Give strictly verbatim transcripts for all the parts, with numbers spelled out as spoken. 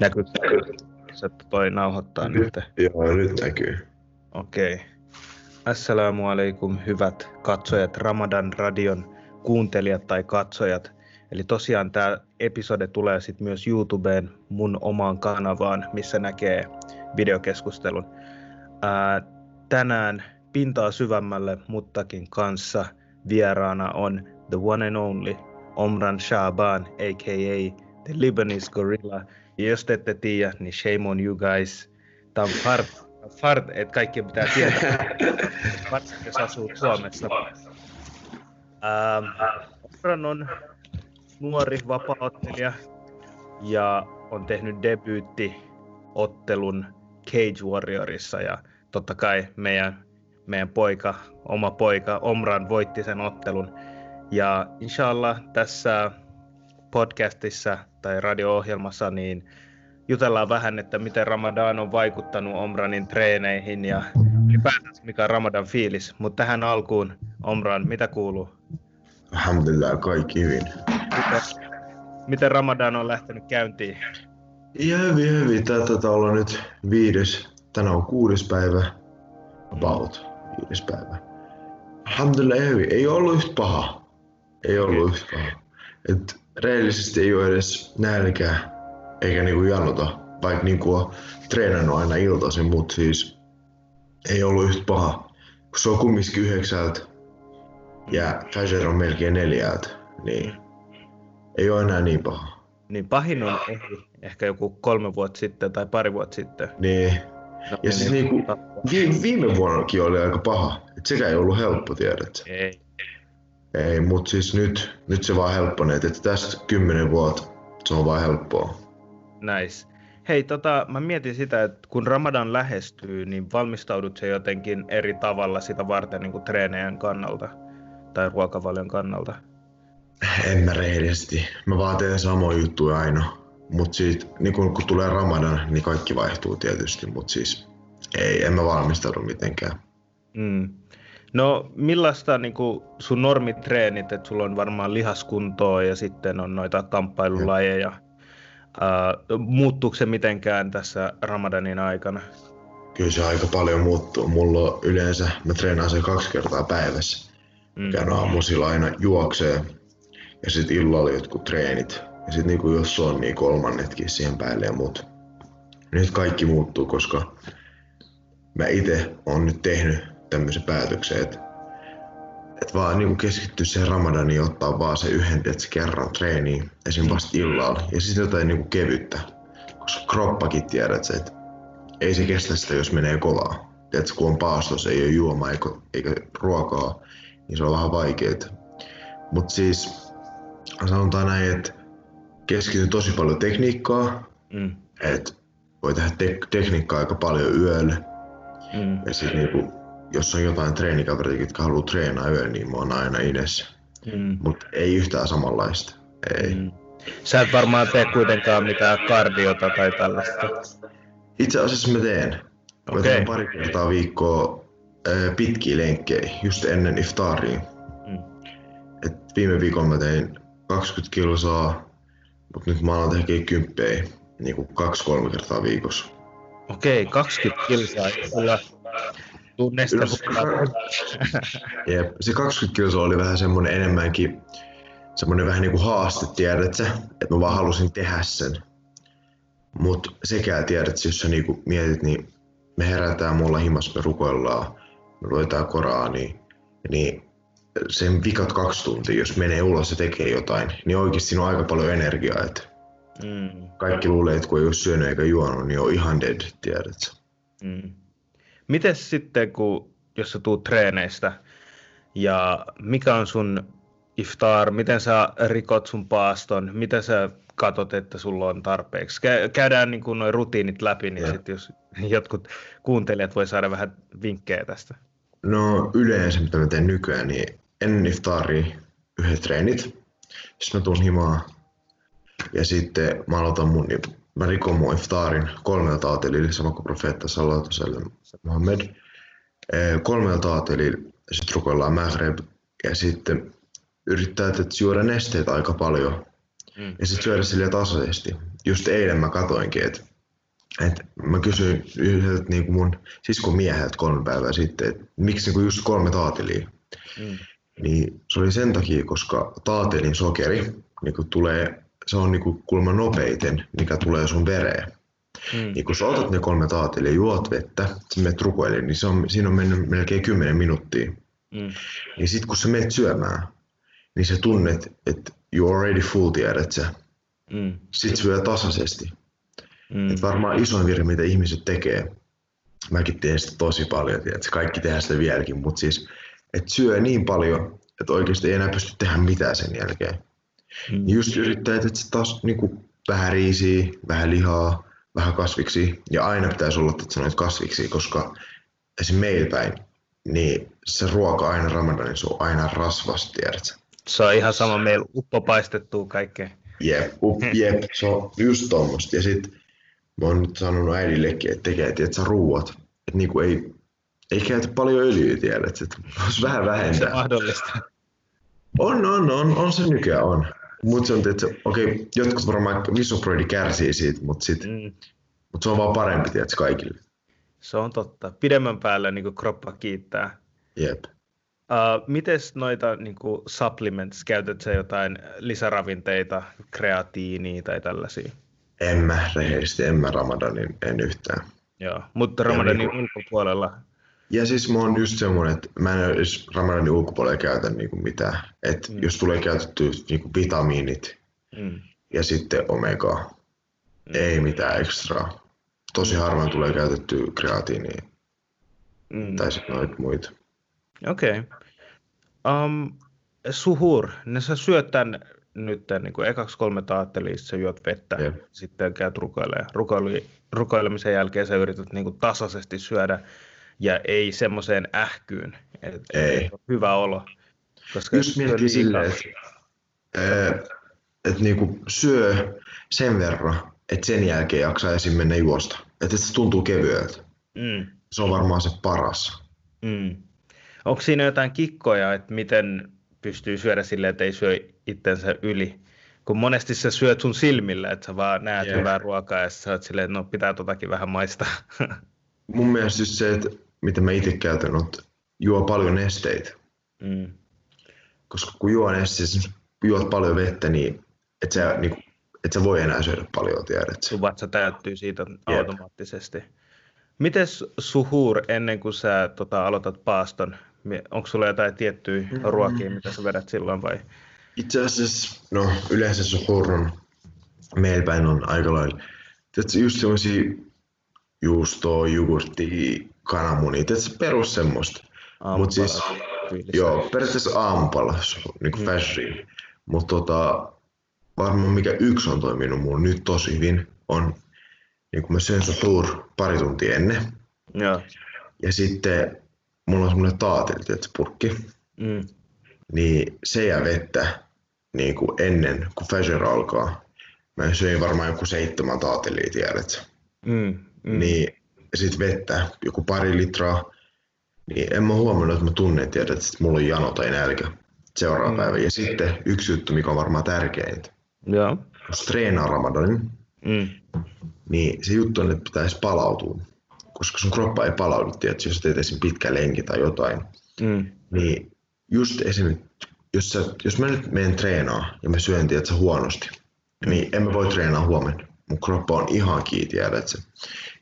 Näkyykö? Seppo toi nauhoittaa nyt. Joo, nyt näkyy. Okei. Okay. Assalamu alaikum, hyvät katsojat, Ramadan Radion kuuntelijat tai katsojat. Eli tosiaan tämä episode tulee sitten myös YouTubeen, mun omaan kanavaan, missä näkee videokeskustelun. Ää, tänään pintaa syvemmälle muttakin kanssa vieraana on the one and only Omran Shaaban, a k a. The Lebanese Gorilla. Ja jos te ette tiedä, niin shame on you guys. Tämä on hard, hard että kaikki pitää tietää, varsinkin jos asuu Suomessa. Omran on nuori vapaaottelija ja on tehnyt debyyttiottelun Cage Warriorissa. Ja totta kai meidän, meidän poika, oma poika Omran voitti sen ottelun. Ja inshallah tässä podcastissa tai radio-ohjelmassa niin jutellaan vähän, että miten Ramadan on vaikuttanut Omranin treeneihin ja ylipäätänsä mikä on Ramadan fiilis. Mutta tähän alkuun, Omran, mitä kuuluu? Alhamdulillah, kaikki hyvin. Miten, miten Ramadan on lähtenyt käyntiin? Ihan hyvin, hyvin. Tää taitaa olla nyt viides, tänään on kuudes päivä, about viides päivä. Alhamdulillah, hyvin. Ei ollut yhtä paha. Ei ollut yhtä paha. Et reellisesti ei ole edes nälkää eikä niinku janoita, vaikka niinku on treenannut aina iltaisin, mut siis ei ollut yhtä paha. Kun se on kumminkin yhdeksältä ja Fajr on melkein neljältä, niin ei oo enää niin paha. Niin pahin on ehkä joku kolme vuotta sitten tai pari vuotta sitten. Niin. No, ja siis niinku vi- viime vuonnakin oli aika paha, et sekä ei ollut helppo, tiedät. Ei. Ei, mut siis nyt, nyt se vaan helpponee, että tästä kymmenen vuotta se on vaan helppoa. Nice. Hei, tota, mä mietin sitä, että kun Ramadan lähestyy, niin valmistaudut se jotenkin eri tavalla sitä varten niin kuin treeneen kannalta tai ruokavalion kannalta? En mä rehellisesti. Mä vaan teen samoja juttuja aina. Mut siitä, niin kun, kun tulee Ramadan, niin kaikki vaihtuu tietysti, mut siis ei, en mä valmistaudu mitenkään. Mm. No millaista niinku sun normitreenit, että sulla on varmaan lihaskuntoa ja sitten on noita kamppailulajeja. Uh, muuttuuko se mitenkään tässä Ramadanin aikana? Kyllä se aika paljon muuttuu. Mulla on yleensä, mä treenaan sen kaksi kertaa päivässä. Mm. Käyn aamuisilla aina juoksee ja sit illalla jotkut treenit. Ja sit niinku jos on niin kolmannetkin siihen päälle ja muut. Nyt kaikki muuttuu, koska mä ite oon nyt tehnyt tämmöisen päätöksen, että et vaan niinku keskittyä siihen Ramadaniin, ottaa vaan se yhden dets kerran treeniin, esim. Vasta illalla, ja sitten jotain niinku kevyttä, koska kroppakin tiedät, että ei se kestä sitä, jos menee kovaa. Tiedätkö, kun on paastossa, ei ole juomaa eikä, eikä ruokaa, niin se on vähän vaikeet. Mut siis sanotaan näin, että keskity tosi paljon tekniikkaa, mm. että voi tehdä te- tekniikkaa aika paljon yöllä, mm. ja sit niinku jos on jotain treenikavereita, jotka haluaa treenaa yöllä, niin mä oon aina idessä. Mm. Mut ei yhtään samanlaista. Ei. Mm. Sä et varmaan tee kuitenkaan mitään kardiota tai tällaista. Itse asiassa mä teen. Mä okay. teen pari kertaa viikkoa äh, pitkiä lenkkejä just ennen iftaria. Mm. Et viime viikolla mä tein kaksikymmentä kilsaa, mut nyt mä alan tehdä kymppejä, niinku kaksi kolme kertaa viikossa. Okei, okay, kaksikymmentä kilsaa. Tunnesta Jep, se kaksikymmentä kilsaa oli vähän semmonen enemmänkin semmonen vähän niinku haaste, tiedätkö, että mä vaan halusin tehdä sen. Mut sekään tiedätkö, jos sä niinku mietit, niin me herätään mulla himas, me rukoillaan, me luetaan Korania, niin sen vikat kaksi tuntia, jos menee ulos ja tekee jotain, niin oikeesti siinä on aika paljon energiaa, että mm. kaikki luulee, että kun ei oo syönyt eikä juonut, niin on ihan dead, tiedätkö. Mm. Mites sitten, kun, jos sä tuut treeneistä, ja mikä on sun iftar, miten sä rikot sun paaston, miten sä katot, että sulla on tarpeeksi? Käydään niin kuin noi rutiinit läpi, niin sit jos jotkut kuuntelijat voi saada vähän vinkkejä tästä. No yleensä, mitä mä teen nykyään, niin ennen iftaria yhdet treenit, sitten mä tuun himaa, ja sitten mä aloitan mun Mä rikon mun iftaarin kolmelta aatelilla, sama kuin profeetta sallallahu alaihi wasallam Muhammed. Kolmelta aatelilla sit rukoillaan maghreb ja sitten yrittää, että syödä nesteet aika paljon. Mm. Ja sit syödä silleen tasaisesti. just eilen mä katoinkin, että et mä kysyin yhdeltä niinku mun siskon mieheltä kolme päivää sitten, että miksi niinku just kolme taateliä. Mm. Niin se oli sen takia, koska taatelin sokeri niinku tulee, se on niinku kuulemma nopeiten, mikä tulee sun vereen. Mm. Niin kun sä otat ne kolme taatelia, juot vettä, sä menet rukoille, niin se on, siinä on mennyt melkein kymmenen minuuttia. Mm. Niin sit kun sä menet syömään, niin sä tunnet, että you already full, tiedät sä. Mm. Sit syö tasaisesti. Mm. Et varmaan isoin virhe, mitä ihmiset tekee. Mäkin teen sitä tosi paljon, tiedätkö? Kaikki tehdään sitä vieläkin, mutta siis, että syö niin paljon, että oikeasti ei enää pysty tehdä mitään sen jälkeen. Mm. Niin just yrittää, että sä taas niinku, vähän riisiä, vähän lihaa, vähän kasviksia. Ja aina pitäisi olla, että sanoit kasviksia, koska esim. Meillä päin, niin se ruoka aina Ramadanin se on aina rasvasta, tiedätkö? Se on ihan sama, meillä uppo paistettua kaikkea. Jep, up, jep, se on just tommoista. Ja sit mä oon nyt sanonut äidillekin, että tekee, tietsä, ruuat. Että niinku ei, ei käytä paljon öljyä, tiedätkö? Että vois vähän vähentää. On se mahdollista? On, on, on, on se nykyään on. Mut se on, tietsä, okei, okay, jotkut varmaan visoproidi kärsii siitä, mut sit, mm. mut se on vaan parempi, tietsä, kaikille. Se on totta. Pidemmän päälle niinku kroppa kiittää. Jep. Uh, mites noita niinku supplements, käytät sä jotain lisäravinteita, kreatiiniä tai tällaisia? En mä rehellisesti, en mä Ramadanin, en yhtään. Joo, mutta Ramadanin niinku ulkopuolella? Ja siis mä oon just semmonen, että mä en edes Ramadanin ulkopuolella käytä niinku mitään. Et mm. jos tulee käytettyä niinku vitamiinit mm. ja sitten omega, mm. ei mitään ekstraa. Tosi harvoin tulee käytettyä kreatiiniä mm. tai sitten noita muita. Okei. Okay. Um, suhur, ne sä syöt tän nyt niinku ekaksi kolme taattelia, sä juot vettä, yeah. sitten käyt rukoilemaan. Rukoilu, rukoilemisen jälkeen sä yrität niinku tasaisesti syödä ja ei semmoiseen ähkyyn, että ei ole hyvä olo. Koska just miettii silleen, että et niinku syö sen verran, että sen jälkeen jaksaa esim. Mennä juosta. Että se tuntuu kevyeltä. Mm. Se on varmaan se paras. Mm. Onko siinä jotain kikkoja, että miten pystyy syödä silleen, että ei syö itsensä yli? Kun monesti sä syöt sun silmillä, että sä vaan näet yeah. hyvää ruokaa ja sä oot silleen, että no pitää totakin vähän maistaa. Mun mielestä just se, että mitä mä itse käytän, on juo paljon nesteitä. Mm. Koska kun juo nesteitä, juot paljon vettä, niin et sä, niin, et sä voi enää syödä paljon, tiedät sä. Sun vatsa täyttyy siitä yeah. automaattisesti. Mites suhur ennen kuin sä tota, aloitat paaston? Onko sulla jotain tiettyä mm-hmm. ruokia, mitä sä vedät silloin vai? Itse asiassa, no yleensä suhur on, meillä päin on aika lailla, tiedätkö, just semmosia juustoa, jogurttia, kananmunia, tiedätkö, perus semmoista. Mut siis, joo, periaatteessa aamupala, niinku mm. fashion. Mut tota, varmaan mikä yksi on toiminut mulle nyt tosi hyvin, on niin kun mä syön suhur pari tuntia ennen. Ja, ja sitten mulla on semmoinen taateli, tiedätkö, purkki. Mm. Niin se jää vettä niin kuin ennen, kun fajr alkaa. Mä söin varmaan joku seitsemän taatelia, tiedätkö. Mm. Mm. Niin sit vettä, joku pari litraa. Niin en mä huomannut, että mä tunnen, tiedätkö, että mulla on jano tai nälkä seuraava mm. päivä. Ja sitten yksi juttu, mikä on varmaan tärkeintä. Joo. Jos treenaa Ramadanin, mm. niin se juttu on, että pitäisi palautua, koska sun kroppa ei palaudu, tiedätkö, jos teet esim. Pitkä lenki tai jotain, mm. niin just esim. Jos, sä, jos mä nyt menen treenaa ja mä syön, tiedätkö, huonosti, mm. niin en mä voi treenaa huomenna, mun kroppa on ihan kii, tiedätkö,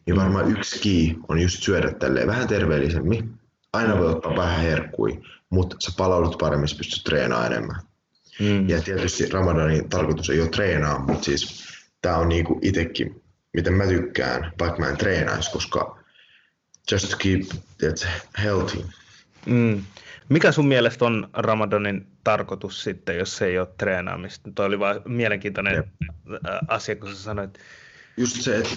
niin varmaan yksi kii on just syödä tälleen vähän terveellisemmin, aina voi ottaa vähän herkkui, mutta sä palaudut paremmin, sä pystyt treenaamaan enemmän. Mm. Ja tietysti Ramadanin tarkoitus ei ole treenaa, mutta siis tää on niinku itekin, miten mä tykkään, vaikka mä en treenaisi, koska just to keep it healthy. Mm. Mikä sun mielestä on Ramadanin tarkoitus sitten, jos ei ole treenaamista? Toi oli vaan mielenkiintoinen Jep. asia, kun sä sanoit. Just se, että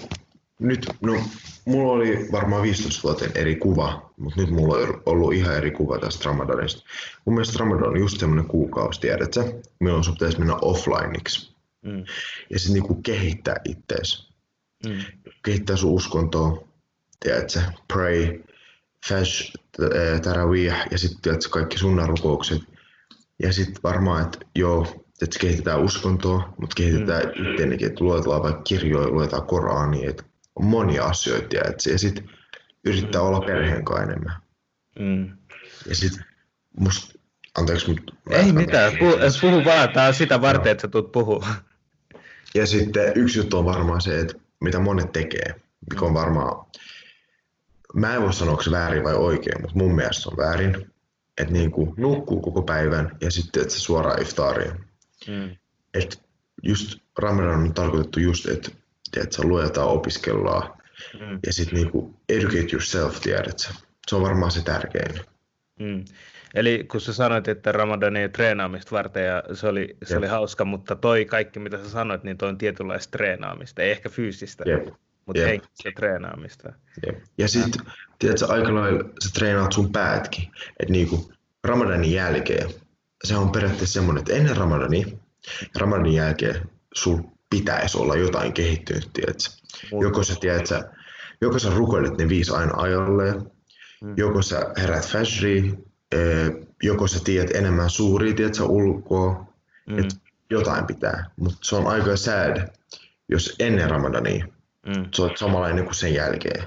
nyt, no, mulla oli varmaan viisitoista vuoteen eri kuva, mutta nyt mulla on ollut ihan eri kuva tästä Ramadanista. Mun mielestä Ramadan on just semmoinen kuukausi, tiedät sä, milloin sun pitäisi mennä offlineiksi mm. ja sitten niinku kehittää ittees. Mm. Kehittää sun uskontoa, tiedätkö, pray, fash, tarawih ja sitten tiedätkö, kaikki sunnarukoukset. Ja sitten varmaan, että joo, että kehitetään uskontoa, mutta kehitetään mm. itseänikin, että luetaan vaikka kirjoja, luetaan Korania, että on monia asioita, että ja sitten yrittää olla perheen kanssa enemmän. Mm. Ja sitten musta, anteeksi, mutta... Ei mitään, puhu, puhu vaan, tää on sitä varten, no. että sä tulet puhumaan. Ja sitten yksi juttu on varmaan se, että mitä monet tekee, mikä on varmaan... Mä en voi sanoa, onko se väärin vai oikein, mutta mun mielestä se on väärin. Että niin kuin nukkuu koko päivän ja sitten et se suoraan iftariin. Mm. Että just Ramadan on tarkoitettu just, että et sä luo jotain opiskelua mm. ja sitten niin kuin educate yourself, tiedät sä. Se on varmaan se tärkein. Mm. Eli kun sä sanoit, että Ramadan ei ole treenaamista varten ja se oli, se oli hauska, mutta toi kaikki mitä sä sanoit, niin toi on tietynlaista treenaamista, ei ehkä fyysistä. Jep. Mutta henkistä treenaamista. Jep. Ja sitten, tiedätkö, aika lailla sä treenaat sun päätkin. Että niinku Ramadanin jälkeen, se on periaatteessa semmoinen, että ennen Ramadania, Ramadanin jälkeen sul pitäisi olla jotain kehittynyt, tiedätkö. Joko sä, tiedätkö, joko sä rukoilet ne viisi aina ajalleen, joko sä herät fajriin, joko sä tiedät enemmän suuria, tiedätkö, ulkoa. Mm. Että jotain pitää. Mutta se on aika sad, jos ennen Ramadania. Mm. Se on samanlainen kuin sen jälkeen.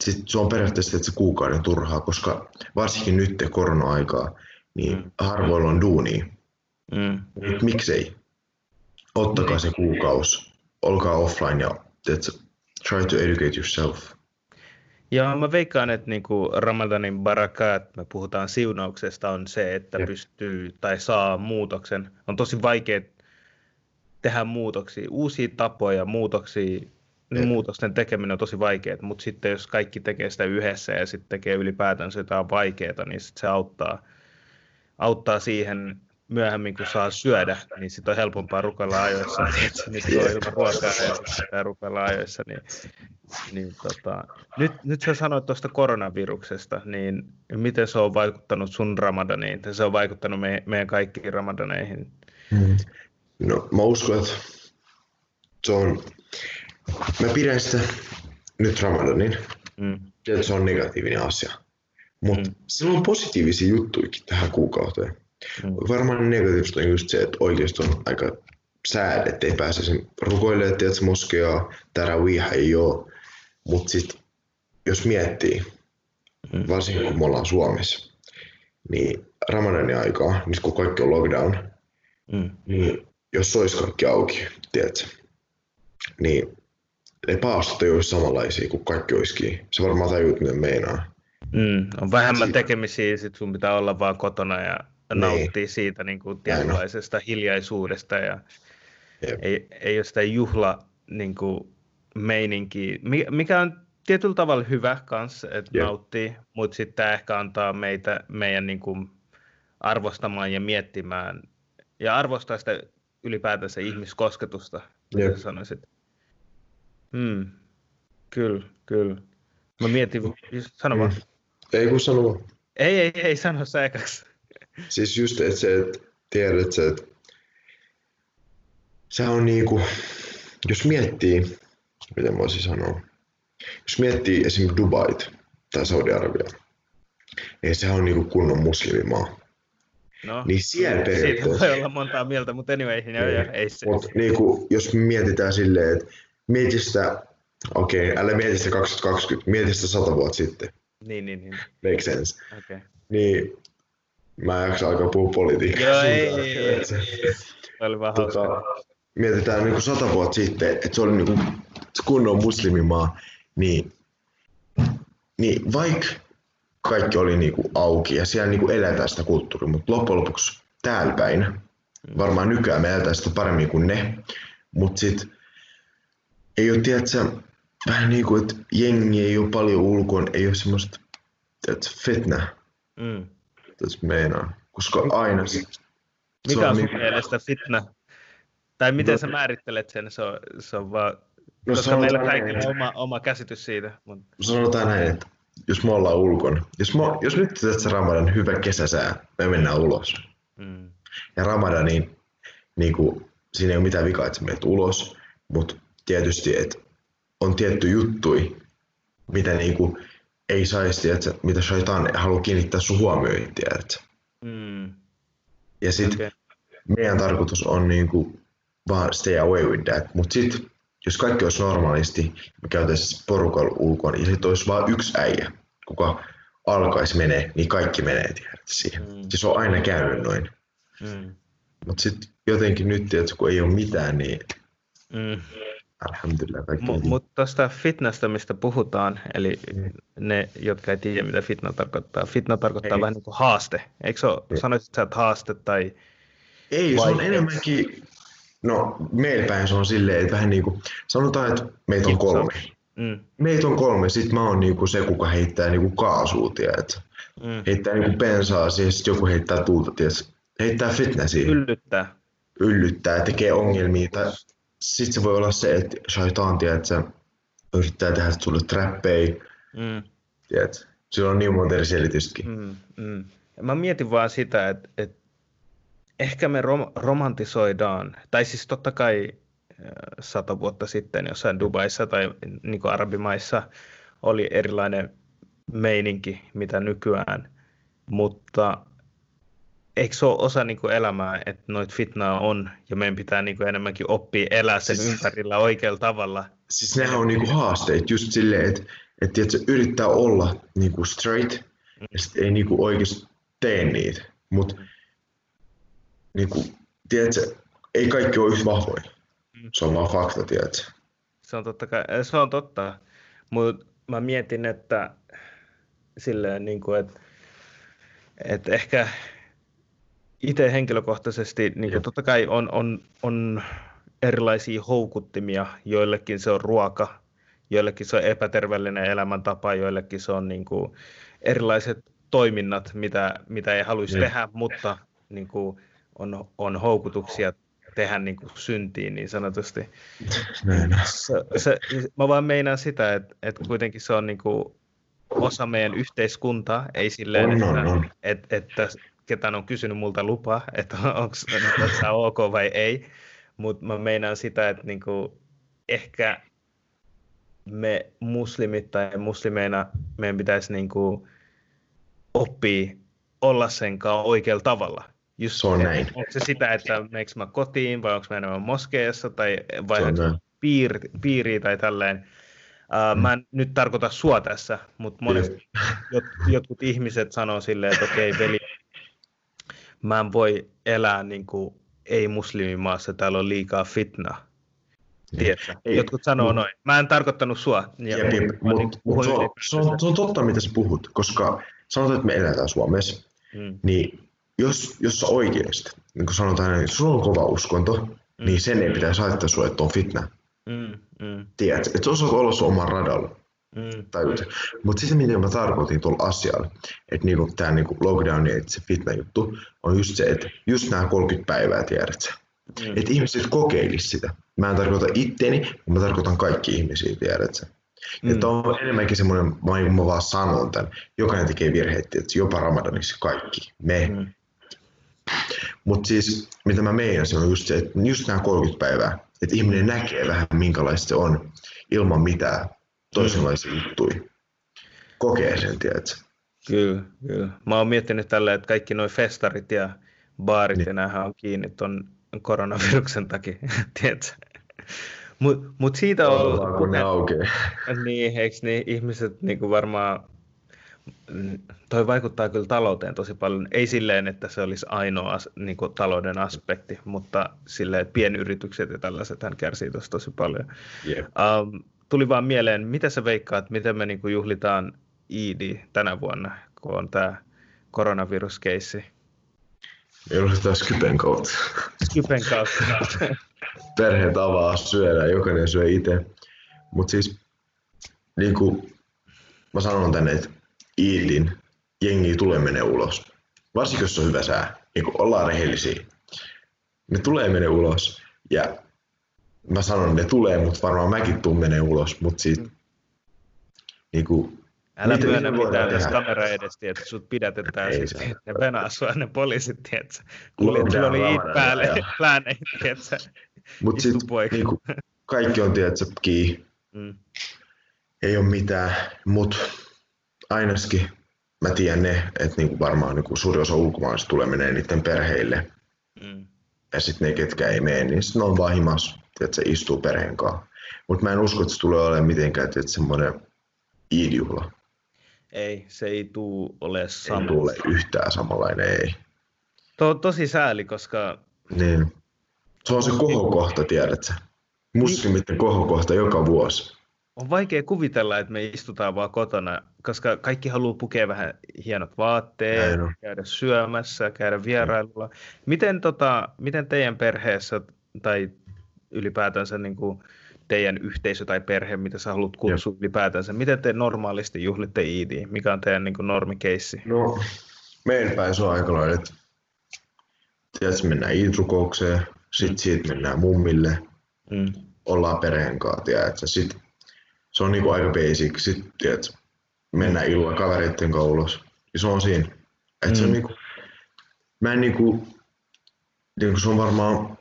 Sitten se on periaatteessa että se kuukauden turhaa, koska varsinkin nyt korona-aikaa, niin mm. harvoilla on duunia. Mm. Miksei? Ottakaa se kuukausi, olkaa offline ja try to educate yourself. Ja mä veikkaan, että niinku Ramadanin barakaat, me puhutaan siunauksesta, on se, että ja. pystyy tai saa muutoksen. On tosi vaikea tehdä muutoksia, uusia tapoja, muutoksia. Niin muutosten tekeminen on tosi vaikeaa, mutta sitten jos kaikki tekee sitä yhdessä ja sitten tekee ylipäätään jotain vaikeaa, niin sit se auttaa, auttaa siihen myöhemmin, kun saa syödä, niin sitten on helpompaa rukailla ajoissa, niin sitten on ilman ruokaa ja rukailla ajoissa. Niin, niin tota. nyt, nyt sä sanoit tuosta koronaviruksesta, niin miten se on vaikuttanut sun Ramadaniin? Se on vaikuttanut me, meidän kaikkiin Ramadaneihin? No mä uskon, että se on... Mä pidän sitä nyt Ramadanin, mm. ja se on negatiivinen asia, mutta mm. sillä on positiivisia juttuikin tähän kuukauteen. Mm. Varmaan negatiivista on just se, että oikeasti on aika sad, ettei pääse sen rukoilemaan, tiedätkö, moskeaa, tarawih ei oo, mutta sit jos miettii, mm. varsinkin kun me ollaan Suomessa, niin Ramadanin aikaa, missä kun kaikki on lockdown, mm. niin jos olisi kaikki auki, tiedätkö, niin ne paastot ei olisi samanlaisia kuin kaikki olisikin. Se varmaan tajuut, miten meinaa. Mm, on vähemmän tekemisiä, sit sun pitää olla vaan kotona ja nauttia niin. siitä niin kuin tietynlaisesta hiljaisuudesta. Ja ei, ei ole sitä juhla niin kuin meininkiä, mikä on tietyllä tavalla hyvä kans, että Jep. nauttii, mutta sitten tämä ehkä antaa meitä, meidän niin kuin arvostamaan ja miettimään ja arvostaa sitä ylipäätänsä ihmiskosketusta. Mitä sanoisit? Hmm. Kyllä, kyllä. Mä mietin, sano vaan. Ei kun sano vaan. Ei, ei, ei, sano sä ekaksi. Siis just, että se, että tiedät sä, että se on niinku, jos miettii, miten mä voisin sanoa, jos miettii esimerkiksi Dubait tai Saudi-Arabia, niin sehän on niinku kunnon muslimimaa. No, niin siellä siitä voi olla montaa mieltä, mutta anyway, ei, ei se. Mut, niin kun, jos mietitään silleen, että mieti sitä, okei, okay, älä mieti sitä kaksituhattakaksikymmentä, mieti sitä sata vuotta sitten. Niin, niin, niin. Make sense. Okay. Niin, mä en jaksa alkaa puhua politiikkaa. Joo, ei, ei, ei, ei. Oli vaan tota, mietitään niin sata vuotta sitten, että se oli niin kunnon muslimimaa, niin, niin vaikka kaikki oli niinku auki ja siellä niinku eletään sitä kulttuuria, mutta loppujen lopuksi täällä päin, varmaan nykyään me eletään sitä paremmin kuin ne, mutta sit ei oo, tiedätkö, vähän niinku, että jengi ei oo paljon ulkoon, ei oo semmoista, tiedätkö, fitnä, mm. tiedätkö, meinaa, koska aina sit... Mikä on, on sun mielestä fitnä? Tai miten no, sä määrittelet sen, se on, se on vaan, no, koska meillä kaikilla on oma, oma käsitys siitä. Mutta... Sanotaan näin, että jos me ollaan ulkona. Jos, jos nyt tässä Ramadan hyvä kesäsää, me mennään ulos. Mm. Ja Ramadaniin, niin kuin, siinä ei ole mitään vikaa, että menet ulos, mutta tietysti et on tietty juttui, mitä niin kuin, ei saisi, että mitä shaitan haluaa kiinnittää sun huomioon. Mm. Ja sitten okay. meidän tarkoitus on niinku vaan stay away with that. Mut sit, jos kaikki olisi normaalisti, me käytäisiin porukalla ulkoon ja sit olisi vaan yksi äijä, kuka alkaisi menee, niin kaikki menee, tiedät siihen. Mm. Siis on aina käynyt noin. Mm. Mut sit jotenkin nyt, tiedätkö, kun ei oo mitään, niin mm. alhamdulillah kaikki. M- Mutta tosta fitnästä, mistä puhutaan, eli mm. ne, jotka ei tiedä, mitä fitna tarkoittaa. Fitna tarkoittaa ei. vähän niinku haaste. Eikö se ole, sanoisit sä, että haaste tai... Ei, vai... se on enemmänkin... No, meillä päin se on silleen, että vähän niinku, sanotaan, että meitä on kolme. Mm. Meitä on kolme, sit mä oon niinku se, kuka heittää niinku kaasua, tiedät. Mm. Heittää niinku bensaa siihen, sit joku heittää tuulta, tiedät. Heittää fitnessiä. Yllyttää. Yllyttää, tekee ongelmia. Tai... Sit se voi olla se, että shaitaan, tiedät, sä yrittää tehdä sulle trappei, mm. tiedät. Sillä on niin monta eri selitystäkin. Mm. Mm. Mä mietin vaan sitä, että... että... Ehkä me rom- romantisoidaan, tai siis totta kai sata vuotta sitten jossain Dubaissa tai niin kuin arabimaissa oli erilainen meininki, mitä nykyään, mutta eikö se ole osa niin kuin elämää, että noita fitnaa on, ja meidän pitää niin kuin enemmänkin oppia elää sen siis, ympärillä oikealla tavalla. Siis nehän on niin kuin haasteet just silleen, että, että, että se yrittää olla niin kuin straight, mm. ja sitten ei niin kuin oikeasti tee niitä, mut niinku, tiedätkö, ei kaikki ole yhtä vahvoja. Se on vaan fakta, tiedätkö. Se on totta, kai, se on totta. Mut mä mietin, että silleen niinku, että et ehkä itse henkilökohtaisesti, niinku, totta kai on, on, on erilaisia houkuttimia. Joillekin se on ruoka, joillekin se on epäterveellinen elämäntapa, joillekin se on niinku, erilaiset toiminnat, mitä, mitä ei haluaisi niin. tehdä, mutta niinku, On, on houkutuksia tehdä niin kuin syntiin niin sanotusti. Se, se, mä vaan meinaan sitä, että, että kuitenkin se on niin kuin osa meidän yhteiskuntaa, ei silleen, on, että, on, on. Että, että ketään on kysynyt multa lupaa, että onko tässä ok vai ei, mutta mä meinaan sitä, että niin kuin ehkä me muslimit tai muslimeina meidän pitäisi niin kuin oppia olla senkaan oikealla tavalla. Just, se on näin. Onko se sitä, että meneekö mä kotiin vai onko mä enemmän moskeijassa tai vaihdanko piiri, piiriä tai tälleen. Uh, mm. Mä en nyt tarkoita sua tässä, mutta monesti jot, jotkut ihmiset sanoo silleen, että okei okay, veli, mä en voi elää niin kuin ei-muslimimaassa, täällä on liikaa fitnaa. Tiedätkö? Jotkut sanoo mut, noin. Mä en tarkoittanut sua. Ja jep, jep, mut, niin mut, se, on, se, on, se on totta, mitä sä puhut, koska sanotaan, että me eletään Suomessa, mm. niin Jos, jos sä oikeesti, niin kun sanotaan, että sulla on kova uskonto, mm. niin sen ei pitäisi haittaa sua, että on fitnä. Mm. Mm. Tiedätkö, että sä osaat olla sun oman radalla. Mm. Mutta sitten mitä mä tarkoitin tuolla asialla, että niinku, tää niinku lockdown ja se fitnä juttu on just se, että just nämä kolmekymmentä päivää, tiedätkö. Mm. Että ihmiset kokeilis sitä. Mä en tarkoita itteni, mä tarkoitan kaikki ihmisiä, tiedätkö. Mm. Ja tää on enemmänkin semmoinen, mä, mä vaan sanon tän, jokainen tekee virheitä, että jopa Ramadanissa kaikki, me. Mm. Mutta siis, mitä mä meinasin, on just se, että just nämä kolmekymmentä päivää, että ihminen näkee vähän minkälaista se on ilman mitään toisenlaisia mm. juttuja. Kokee sen, tiedätkö? Kyllä, kyllä. Mä oon miettinyt tälleen, että kaikki nuo festarit ja baarit niin. ja näähän on kiinni ton koronaviruksen takia, tiedätkö? Mut, mut siitä on... Ollaan, kun ne aukeaa. Niin, eiks niin, ihmiset niinku varmaan... Toi vaikuttaa kyllä talouteen tosi paljon. Ei silleen, että se olisi ainoa niin kuin talouden aspekti, mutta silleen, että pienyritykset ja tällaisethän kärsii tuossa tosi paljon. Yeah. Um, tuli vaan mieleen, mitä sä veikkaat, miten me niin kuin juhlitaan Iidi tänä vuonna, kun on tämä koronaviruskeissi? Me juhlitaan Skypen kautta. Skypen kautta. Perheet avaa, syödään, jokainen syö itse. Mutta siis, niin kuin mä sanon tänne, että Iidin jengi tulee menee ulos. Varsinkin jos on hyvä sää, niin kun ollaan rehellisiä. Ne tulee menee ulos ja mä sanon, ne tulee, mutta varmaan mäkin tuun menee ulos, mutta siitä mm. niinku... Älä myönnä mitään, jos kamera edes tiedät, että sut pidätetään sitten, siis, ne venaa sua, ne poliisit, tiedätkö? Sulla oli iit päälle, plääneihin, tiedätkö? Mut sit niinku, kaikki on, tiedätkö, kiinni. Mm. Ei oo mitään, mut... Ainakin mä tiedän ne, että niinku varmaan niinku suuri osa ulkomaalaisista tulee menee niiden perheille. Mm. Ja sitten ne, ketkä ei mene, niin sitten ne on vaan himas, että se istuu perheen kanssa. Mutta mä en usko, että se tulee olemaan mitenkään semmoinen iidjuhla. Ei, se ei tule ole samanlainen. Ei tule yhtään samanlainen, ei. Tuo on tosi sääli, koska... Niin. Se on se kohokohta, tiedätkö? Muslimitten kohokohta joka vuosi. On vaikea kuvitella, että me istutaan vaan kotona, koska kaikki haluaa pukea vähän hienot vaatteet, no. käydä syömässä, käydä vierailulla. Miten, tota, miten teidän perheessä tai ylipäätänsä niin kuin teidän yhteisö tai perhe, mitä sä haluat kutsua ja. ylipäätänsä, miten te normaalisti juhlitte Iidiä? Mikä on teidän niin kuin normikeissi? No, meidän päin se on aika lailla, että tiedätkö, mennään Iid-rukoukseen, sitten siitä mennään mummille, mm. ollaan perheen kanssa, tiedätkö, sitten se on niinku aika basic. Sitten tiedät, mennään illalla kavereitten kanssa ulos. Ja se on siinä. Et mm. se on niinku, mä en niinku, niinku se on varmaan,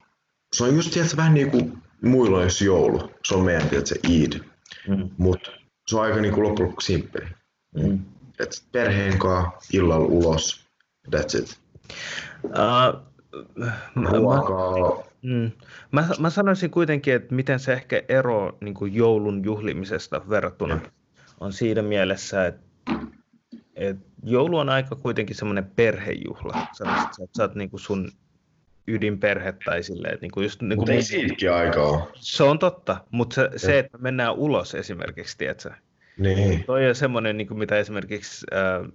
se on just tiedät, vähän niinku muilla on joulu. Se on meidän tiedät, se Eid. Mm. Mut se on aika niinku loppujen lopuksi simppeli. Mm. Et perheen kanssa illalla ulos. That's it. Uh, Ruokaa. Mm. Mä, mä sanoisin kuitenkin, että miten se ehkä ero niin kuin joulun juhlimisesta verrattuna on siinä mielessä, että, että joulu on aika kuitenkin semmoinen perhejuhla. Sanoisin, että sä oot niin kuin sun ydinperhe tai silleen. Niin kuin just, niin kuin mutta ei siitäkin aikaa ole. Se on totta, mutta se, se että mennään ulos esimerkiksi, tiedätkö? Niin. Toi on semmoinen, niin kuin mitä esimerkiksi... Äh,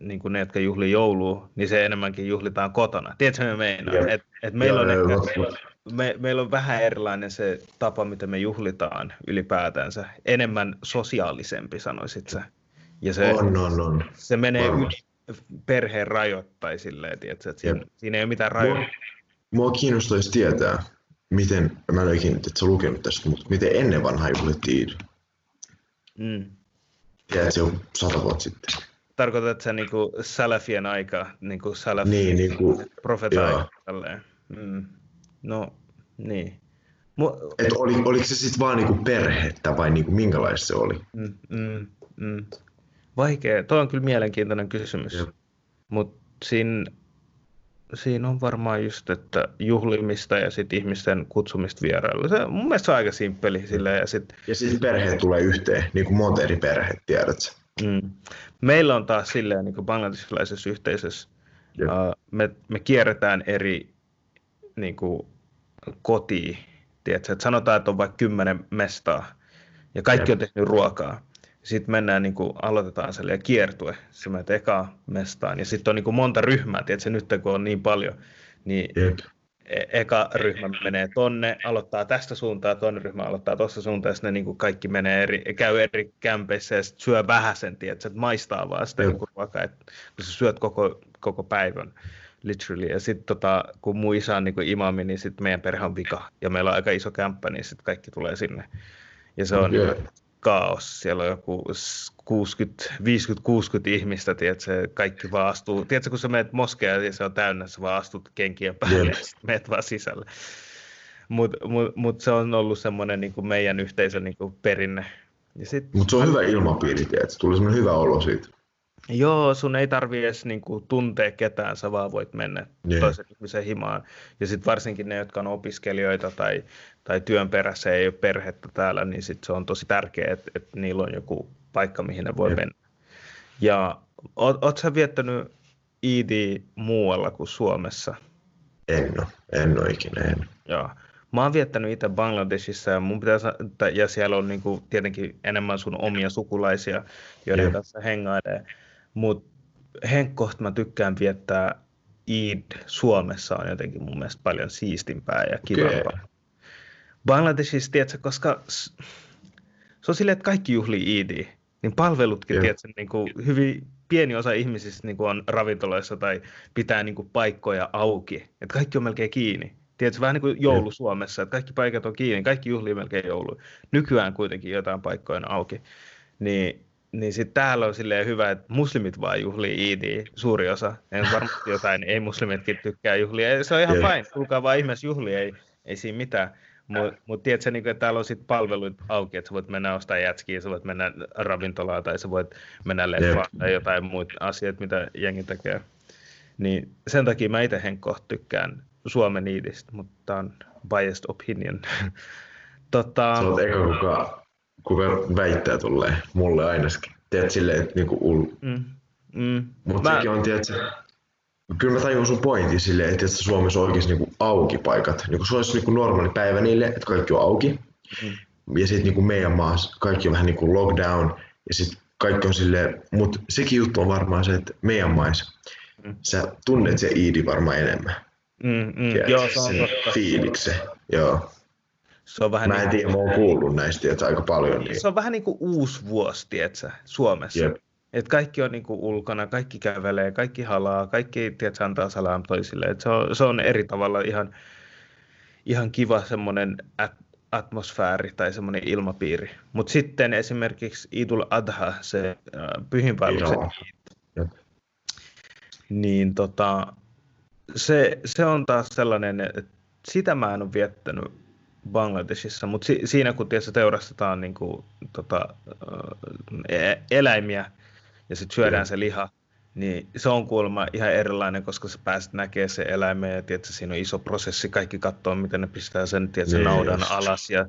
niin kuin ne, jotka juhlii joulua, niin se enemmänkin juhlitaan kotona. Tiedätkö, me meinaan? Että et meillä, meillä, me, meillä on vähän erilainen se tapa, mitä me juhlitaan ylipäätänsä. Enemmän sosiaalisempi, sanoisit sä. Ja se, on, on, on. Se menee yli perheen rajoittain silleen, tiedätkö? Siinä, siinä ei ole mitään rajoja. Mua kiinnostaisi tietää, miten, mä en oikein, että sä lukenut tästä, mutta miten ennen vanhaa juhlittiin? Mm. Tiedätkö, se on sata vuotta sitten. Tarkoitatko sä niinku salafien aikaa, niinku salafien niin, niinku, profeta-aikaa tälleen? Mm. No, niin. Mu- et oli, oliko se sitten vaan niinku perhettä vai niinku minkälaista se oli? Mm, mm, mm. Vaikea. Tuo on kyllä mielenkiintoinen kysymys. Mutta siinä, siinä on varmaan just, että juhlimista ja sit ihmisten kutsumista vierailuun. Se, mun mielestä se on aika simppeli. Silleen, ja sitten sit perheet tulee yhteen, niinku monta eri perheet, tiedätkö? Mm. Meillä on taas silleen, niin kuin bangladeshilaisessa yhteisössä, yep. uh, me, me kierretään eri niin kuin, kotiin, tiedätkö? Et sanotaan, että on vaikka kymmenen mestaa ja kaikki yep. on tehnyt ruokaa. Sitten mennään, niin kuin, aloitetaan sellainen kiertue, se menet ekaan mestaan ja sitten on niin kuin, monta ryhmää, tiedätkö? Nyt kun on niin paljon, niin yep. eka ryhmä menee tonne, aloittaa tästä suuntaan, toinen ryhmä aloittaa tuosta suuntaan, ja sitten ne niin kaikki menee eri, käy eri kämpeissä ja sitten syö vähäsen, tiedätkö, että maistaa vaan sitä joku ruokaa, että kun sä syöt koko, koko päivän, literally. Ja sitten tota, kun mun isä on niin kuin imami, niin sitten meidän perhe on vika, ja meillä on aika iso kämppä, niin sitten kaikki tulee sinne. Ja se on yeah. kaos, siellä on joku kuusikymmentä viisikymmentä kuusikymmentä ihmistä, tiedätkö, kaikki vaan astuu. Tiedätkö, kun sä menet moskejaan ja se on täynnä, sä vaan astut kenkien päälle yeah. ja sit menet vaan sisälle. Mutta mut, mut se on ollut semmoinen niin kuin meidän yhteisön niin kuin perinne. Mutta se on hyvä ilmapiiri, tiedätkö, tulee semmoinen hyvä olo siitä. Joo, sun ei tarvii edes niin kuin tuntea ketään, sä vaan voit mennä yeah. toisen ihmisen himaan. Ja sitten varsinkin ne, jotka on opiskelijoita tai, tai työn perässä ei ole perhettä täällä, niin sit se on tosi tärkeää, että, että niillä on joku paikka, mihin ne voi yeah. mennä. Ja oot, oot sä viettänyt Iidiä muualla kuin Suomessa? En ole, en ole ikinä, en. Joo. Mä oon viettänyt itse Bangladeshissa ja, mun pitää, ja siellä on niin kuin tietenkin enemmän sun omia sukulaisia, joiden yeah. kanssa hengailee. Mutta henkkohta mä tykkään viettää Eid Suomessa on jotenkin mun mielestä paljon siistimpää ja kivampaa. Okay. Bangladeshissa, tiedätkö, koska se on silleen, että kaikki juhlii Eidiä, niin palvelutkin, yeah. tiedätkö, niin kuin hyvin pieni osa ihmisistä niin kuin on ravintoloissa tai pitää niin kuin paikkoja auki. Että kaikki on melkein kiinni. Tiedätkö, vähän niin kuin joulu Suomessa, että kaikki paikat on kiinni, kaikki juhlii melkein joulua. Nykyään kuitenkin jotain paikkoja on auki. Niin... Niin sitten täällä on silleen hyvä, että muslimit vaan juhlii Iidiä, suuri osa. En varmasti jotain, ei muslimitkin tykkää juhlia. Se on ihan yeah. fine, tulkaa vaan ihmeessä juhlia, ei, ei siinä mitään. Mutta mut tiedätkö, niin, että täällä on sit palveluit auki, että sä voit mennä ostaa jätskiä, sä voit mennä ravintolaan tai sä voit mennä leffaan yeah. tai jotain muita asioita, mitä jengi tekee. Niin sen takia mä itse henkkohta tykkään Suomen niidistä, mutta tämä on biased opinion. Tota... Sä oot eikä kukaan, kun väittää tulee, mulle ainakin. Tiedät silleen, että niinku ullu. Mm. Mm. Mutta mä... sekin on, tiedätkö, kyllä mä tajun sun pointin silleen, että Suomessa on oikeasti niinku auki paikat. Niinku se olisi niinku normaali päivä niille, että kaikki on auki. Mm. Ja sitten niinku meidän maassa kaikki on vähän niinku lockdown. Ja sitten kaikki on silleen, mutta sekin juttu on varmaan se, että meidän maissa mm. sä tunnet se iidi varmaan enemmän. Mm, mm. Tiedät, joo, se on totta. Fiiliksen, joo. Se on vähän mä en niin... tiedä, mä oon kuullut näistä että aika paljon. Niin. Se on vähän niin kuin uusi vuosi, tiedätkö, Suomessa. Yep. Et kaikki on niin kuin ulkona, kaikki kävelee, kaikki halaa, kaikki tiedätkö, antaa salam toisille. Et se, on, se on eri tavalla ihan, ihan kiva semmoinen atmosfääri tai semmoinen ilmapiiri. Mutta sitten esimerkiksi Idul Adha, se äh, pyhinpäivä, yep. niin tota, se, se on taas sellainen, että sitä mä en ole viettänyt Bangladesissa, mutta si- siinä kun tietysti teurastetaan niinku, tota, ä, eläimiä ja sitten syödään mm. se liha, niin se on kuulemma ihan erilainen, koska sä pääset näkemään se eläimen ja tietysti, siinä on iso prosessi, kaikki katsoo, miten ne pistää sen tietysti, naudan just. alas. Ja,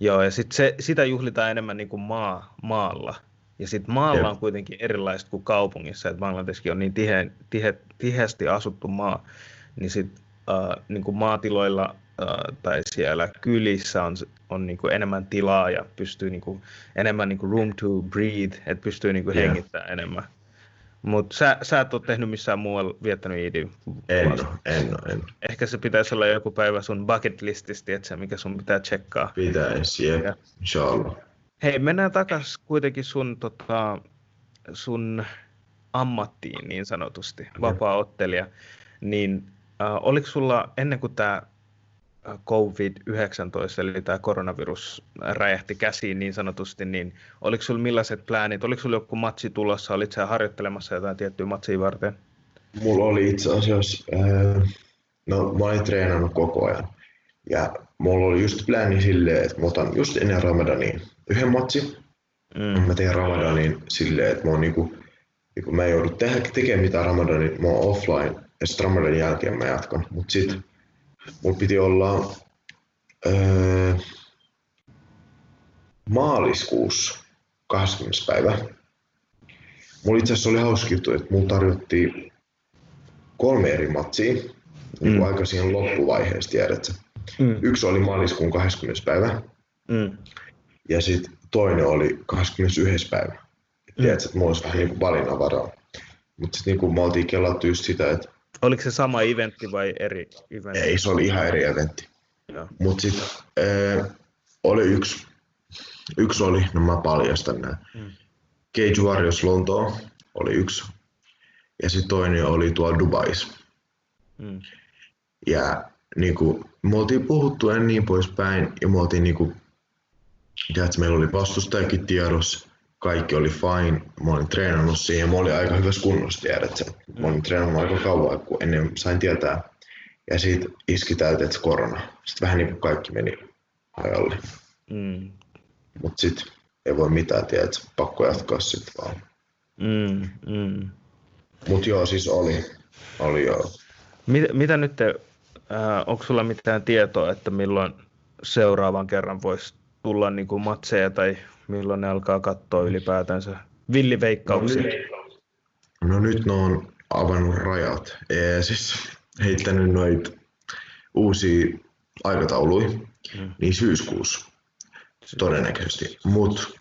joo, ja sit se, sitä juhlitaan enemmän niinku maa, maalla. Ja sitten maalla yeah. on kuitenkin erilaiset kuin kaupungissa, että Bangladeskin on niin tihe, tihe, tiheästi asuttu maa, niin sitten äh, niinku maatiloilla tai siellä kylissä on, on niin kuin enemmän tilaa ja pystyy niin kuin enemmän niin kuin room to breathe, että pystyy niin kuin yeah. hengittämään enemmän. Mutta sä, sä et ole tehnyt missään muualla viettänyt iidiä. En, en, en. Ehkä se pitäisi olla joku päivä sun bucket lististä, että se mikä sun pitää tsekkaa. Pitäisi, jep, yeah. inshallah. Hei, mennään takaisin kuitenkin sun, tota, sun ammattiin niin sanotusti, okay. vapaa-ottelija. Niin, äh, oliko sulla ennen kuin tämä covid yhdeksäntoista, eli tämä koronavirus räjähti käsiin niin sanotusti, niin oliko sinulla millaiset pläänit? Oliko sinulla joku matsi tulossa? Olit sinä harjoittelemassa jotain tiettyä matsia varten? Mulla oli itse asiassa, no mä olin treenannut koko ajan. Ja mulla oli just plääni silleen, että mä otan just ennen Ramadaniin yhden matsi. Mm. Mä teen Ramadaniin silleen, että mä oon niinku, niinku mä en joudu tehdä, tekemään mitään Ramadaniin, mä oon offline ja sitten Ramadanin jälkeen mä jatkan. Mut sit, mulla piti olla öö, maaliskuussa kahdeskymmenes päivä. Mulla itse asiassa oli hauska juttu, että mulla tarjottiin kolme eri matsia mm. niin aika siihen loppuvaiheessa, tiedätkö? Mm. Yksi oli maaliskuun kahdeskymmenes päivä mm. ja sitten toinen oli kahdeskymmenesensimmäinen päivä. Et tiedätkö, että mulla olisi vähän niin kuin valinnanvaraa. Mutta sitten niin me oltiin kelattu just sitä, että oliko se sama eventti vai eri eventti? Ei, se oli ihan eri eventti. Mutta sitten äh, oli yksi, yksi oli, no mä paljastan nää. Mm. Cage Warriors Lontoa oli yksi. Ja sitten toinen oli tuolla Dubais. Mm. Ja niinku, me oltiin puhuttu en niin poispäin. Ja me oltiin niinku, tiedätkö, meillä oli vastustajakin tiedossa. Kaikki oli fine, mä olin treenannut siihen, mä olin aika hyvässä kunnossa, tiedätkö? Mä olin treenannut aika kauan, kun ennen sain tietää. Ja siitä iski täyteen korona. Sitten vähän niin kuin kaikki meni hajalle. Mm. Mut sit ei voi mitään, tiedätkö? Pakko jatkaa sit vaan. Mm, mm. Mut joo, siis oli. Oli joo. Mit, mitä nyt, te, äh, onko sulla mitään tietoa, että milloin seuraavan kerran voisi tulla niin kuin matseja tai milloin ne alkaa katsoa ylipäätänsä villiveikkauksia? No, no nyt ne on avannut rajat. Ee, siis heittänyt noita uusia aikatauluja, mm. niin syyskuussa todennäköisesti. Mut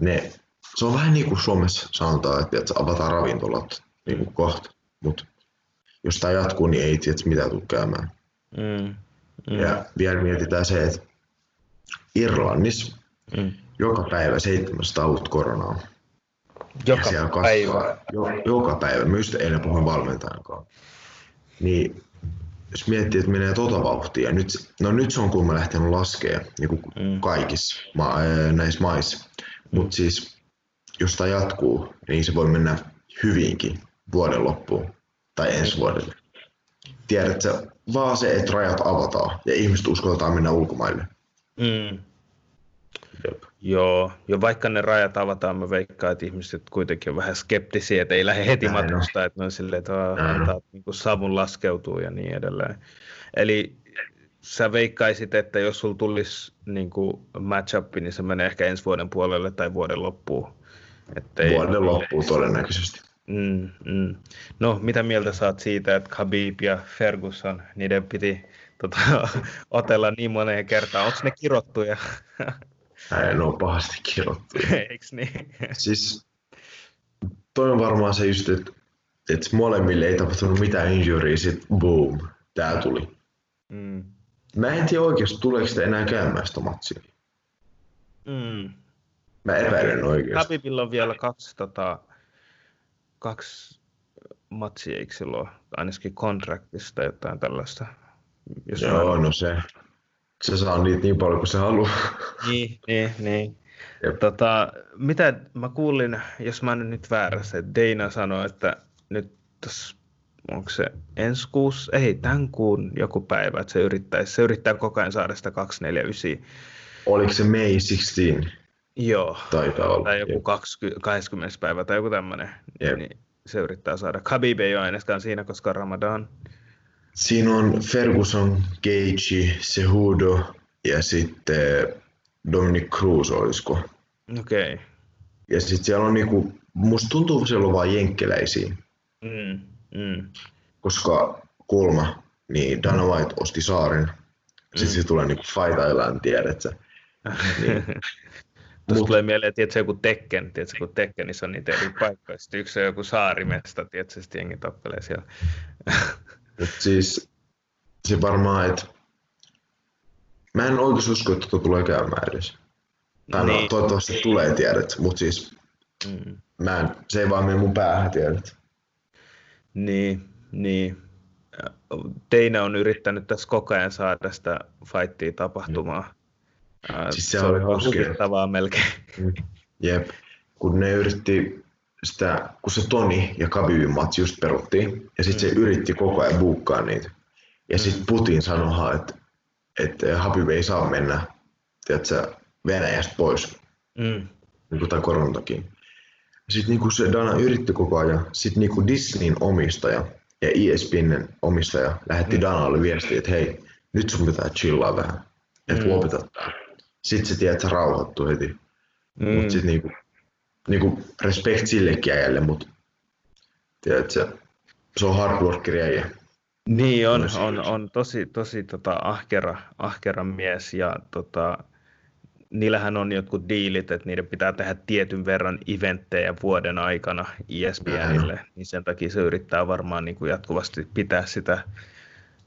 ne, se on vähän niin kuin Suomessa sanotaan, että avataan ravintolat niin kuin kohta. Mut jos tää jatkuu, niin ei tiedä mitä tule käymään. Mm. Mm. Ja vielä mietitään se, että Irlannissa mm. joka päivä seitsemänsataa uutta koronaa. Joka päivä? Jo, joka päivä. Mä just eilen puhuin valmentajankaan. Niin, jos miettii, että menee tota vauhtia. Nyt, no nyt se on kun mä lähtenyt laskea niin mm. kaikissa ma- näissä maissa. Mut siis, jos tää jatkuu, niin se voi mennä hyvinkin vuoden loppuun tai ensi vuodelle. Tiedätkö, vaan se, että rajat avataan ja ihmiset uskaltaa mennä ulkomaille. Mm. Jep. Joo, ja vaikka ne rajat avataan, mä veikkaan, että ihmiset kuitenkin on vähän skeptisiä, että ei lähde heti matkustaa, että ne on silleen, että antaa, niin kuin savun laskeutuu ja niin edelleen. Eli sä veikkaisit, että jos sulla tulisi niin match-up, niin se menee ehkä ensi vuoden puolelle tai vuoden loppuun. Ettei vuoden ole... loppuun todennäköisesti. Mm, mm. No, mitä mieltä saat siitä, että Khabib ja Ferguson, niiden piti tota, otella niin moneen kertaan? Onko ne kirottuja? Ei, ne on pahasti kirottuja. Eiks niin? Siis toi on varmaan se just, että et molemmille ei tapahtunut mitään injuria, sit boom, tää tuli. Mm. Mä en tiedä oikeesti, tuleeko sitä enää käymään sitä matsia. Mm. Mä epäilen oikeesti. Khabibilla on vielä kaksi, tota, kaksi matsia, eikö silloin? Ainakin kontraktista jotain tällaista. Jos joo, on... no se. Se saa niitä niin paljon kuin se haluaa. Niin, niin, niin. Tota, mitä mä kuulin, jos mä en nyt väärässä, että Dana sanoi, että nyt tässä, onko se ensi kuussa, ei tämän kuun joku päivä, että se yrittää, se yrittää koko ajan saada sitä kaksisataaneljäkymmentäyhdeksän. Oliko se May kuudestoista? Joo, taitaa olla. Tai joku kaksikymmentä, kaksikymmentä päivä tai joku tämmöinen, niin se yrittää saada. Khabib ei ole ainakaan siinä, koska Ramadan. Siinä on Ferguson, Gaethje, Cejudo ja sitten Dominic Cruz, olisiko. Okei. Okay. Ja sitten siellä on niinku, musta tuntuu, että siellä on vaan jenkkeläisiä. Mm, mm. Koska kulma, niin Dana White osti saaren. Sitten mm. se tulee niinku Fight Island, tiedätkö? Niin. Tuossa mut... tulee mieleen, että se joku Tekken, tiedätkö, kun Tekkenissä on niitä eri paikkoja. Sitten yksi on joku saarimesta, tiedätkö, sitten jengi tappelee siellä. Mut siis se varmaan, että mä en oikeasti usko, että tuo tulee käymään edes. Tai niin. No, toivottavasti tulee, tiedät, mutta siis mm. mä en, se ei vaan mene mun päähän, tiedät. Niin, niin. Dana on yrittänyt tässä koko ajan saada sitä fightia tapahtumaan. Mm. Äh, siis se, se oli huvittavaa melkein. Mm. Jep, kun ne yritti... Sitä, kun se Toni ja Khabibin matsi just peruttiin, ja sitten mm. se yritti koko ajan buukkaa niitä. Ja sitten Putin sanoi, että et Khabib ei saa mennä, tiedätkö, Venäjästä pois, mm. niin tai koronan takia. Sitten niin kun se Dana yritti koko ajan, sitten niin Disneyn omistaja ja E S P N:n omistaja lähetti mm. Danalle viestiä, että hei, nyt sun pitää chillaa vähän, että mm. lopeta tää. Sitten se, tiedätkö, rauhoittui heti. Mm. Mut sit niin kun, niinku respekt sillekin äijälle, mutta se, se on hard workeri äijä. Niin on, on, on tosi, tosi tota, ahkera, ahkera mies ja tota, niillähän on jotkut diilit, että niiden pitää tehdä tietyn verran eventtejä vuoden aikana E S P N:lle, niin sen takia se yrittää varmaan niin kuin jatkuvasti pitää sitä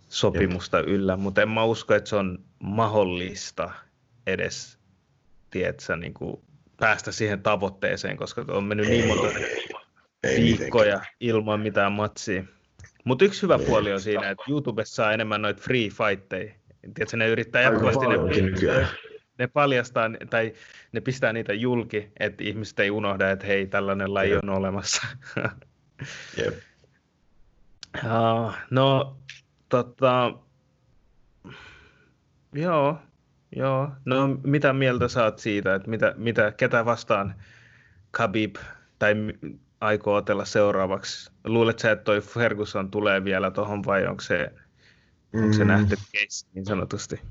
sopimusta Jep. yllä, mutta en mä usko, että se on mahdollista edes, tiedätkö, niin kuin päästä siihen tavoitteeseen, koska on mennyt ei, niin monta ei, viikkoja ei ilman mitään matsia. Mutta yksi hyvä ei, puoli on siinä, että YouTubessa saa enemmän noita free fightteja. Tiedätkö, ne yrittää jatkuvasti, ne, ne, ne paljastaa tai ne pistää niitä julki, että ihmiset ei unohda, että hei, tällainen laji Jep. on olemassa. Jep. uh, no, tota... Joo. Joo, no mitä mieltä saat siitä, että mitä, mitä, ketä vastaan Khabib tai aikoo otella seuraavaksi? Luuletko sä, että toi Ferguson tulee vielä tohon vai onko se, onko se mm. nähty case niin sanotusti?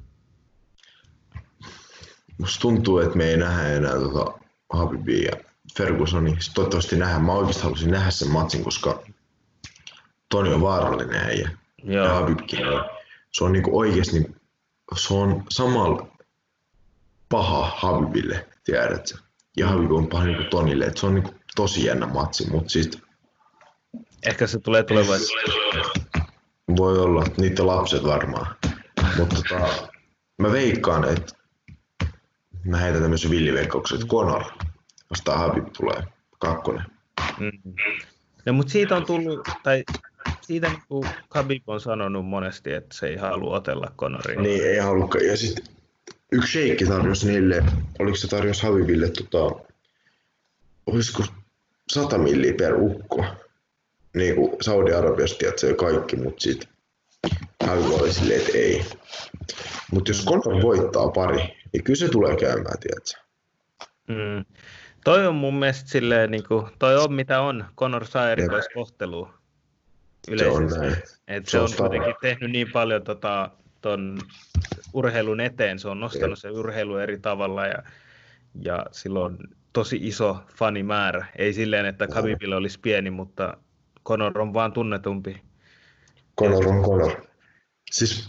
Musta tuntuu, että me ei nähdä enää tota Khabibia ja Fergusonia. Sitten toivottavasti nähdään. Mä oikeesti halusin nähdä sen matsin, koska Toni on vaarallinen äijä ja Khabibkin. Se on niinku oikeesti niin se on samalla paha Khabibille, tiedätkö? Ja Khabib on paha niinku Tonille, että se on niinku tosi jännä matsi, mut sit... Ehkä se tulee tulevaisuudessa. Voi olla, niitä lapset varmaan. Mutta tota, mä veikkaan, että... Mä heitän tämmösen villiveikkauksen, että Conor vastaan Khabib tulee kakkonen. Mm. No mut siitä on tullut... Tai... Siitä kun Khabib on sanonut monesti, että se ei halua otella Conoria. Niin, ei halukaan. Ja sitten yksi sheikki tarjosi niille, oliko se tarjosi Khabibille, tota, olisiko sata milliä per ukko. Niin kuin Saudi-Arabiasta tiedät kaikki, mutta sitten Khabib oli silleen, että ei. Mutta jos Conor voittaa pari, niin kyllä se tulee käymään, tiedätkö? Mm. Toi on mun mielestä silleen, niin kuin, toi on mitä on Conor Sairikoiskohtelua yleisesti. Se on, Et se, se on kuitenkin tehnyt niin paljon tota, ton urheilun eteen, se on nostanut se urheilu eri tavalla ja, ja sillä on tosi iso fanimäärä. Ei silleen, että Khabibille olisi pieni, mutta Conor on vaan tunnetumpi. Conor on Conor. Siis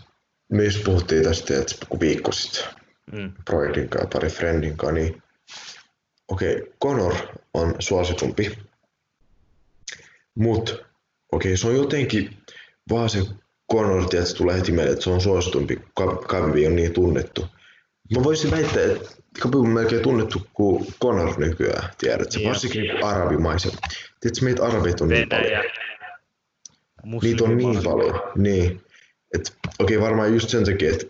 me just puhuttiin tästä joku viikko sitten mm. Broidin kanssa, pari friendin kanssa, niin okei, okay, Conor on suositumpi, mutta okei, okay, se on jotenkin vaan se Conor, että tulee heti meille, että se on suositumpi, Khabib on niin tunnettu. Mä voisin väittää, että Khabib on melkein tunnettu kuin Conor nykyään, tiedät sä, varsinkin arabimaisen. Tiedätkö, meitä arabit on niin paljon. Niitä on niin paljon, niin. Okei, okay, varmaan just sen takia, että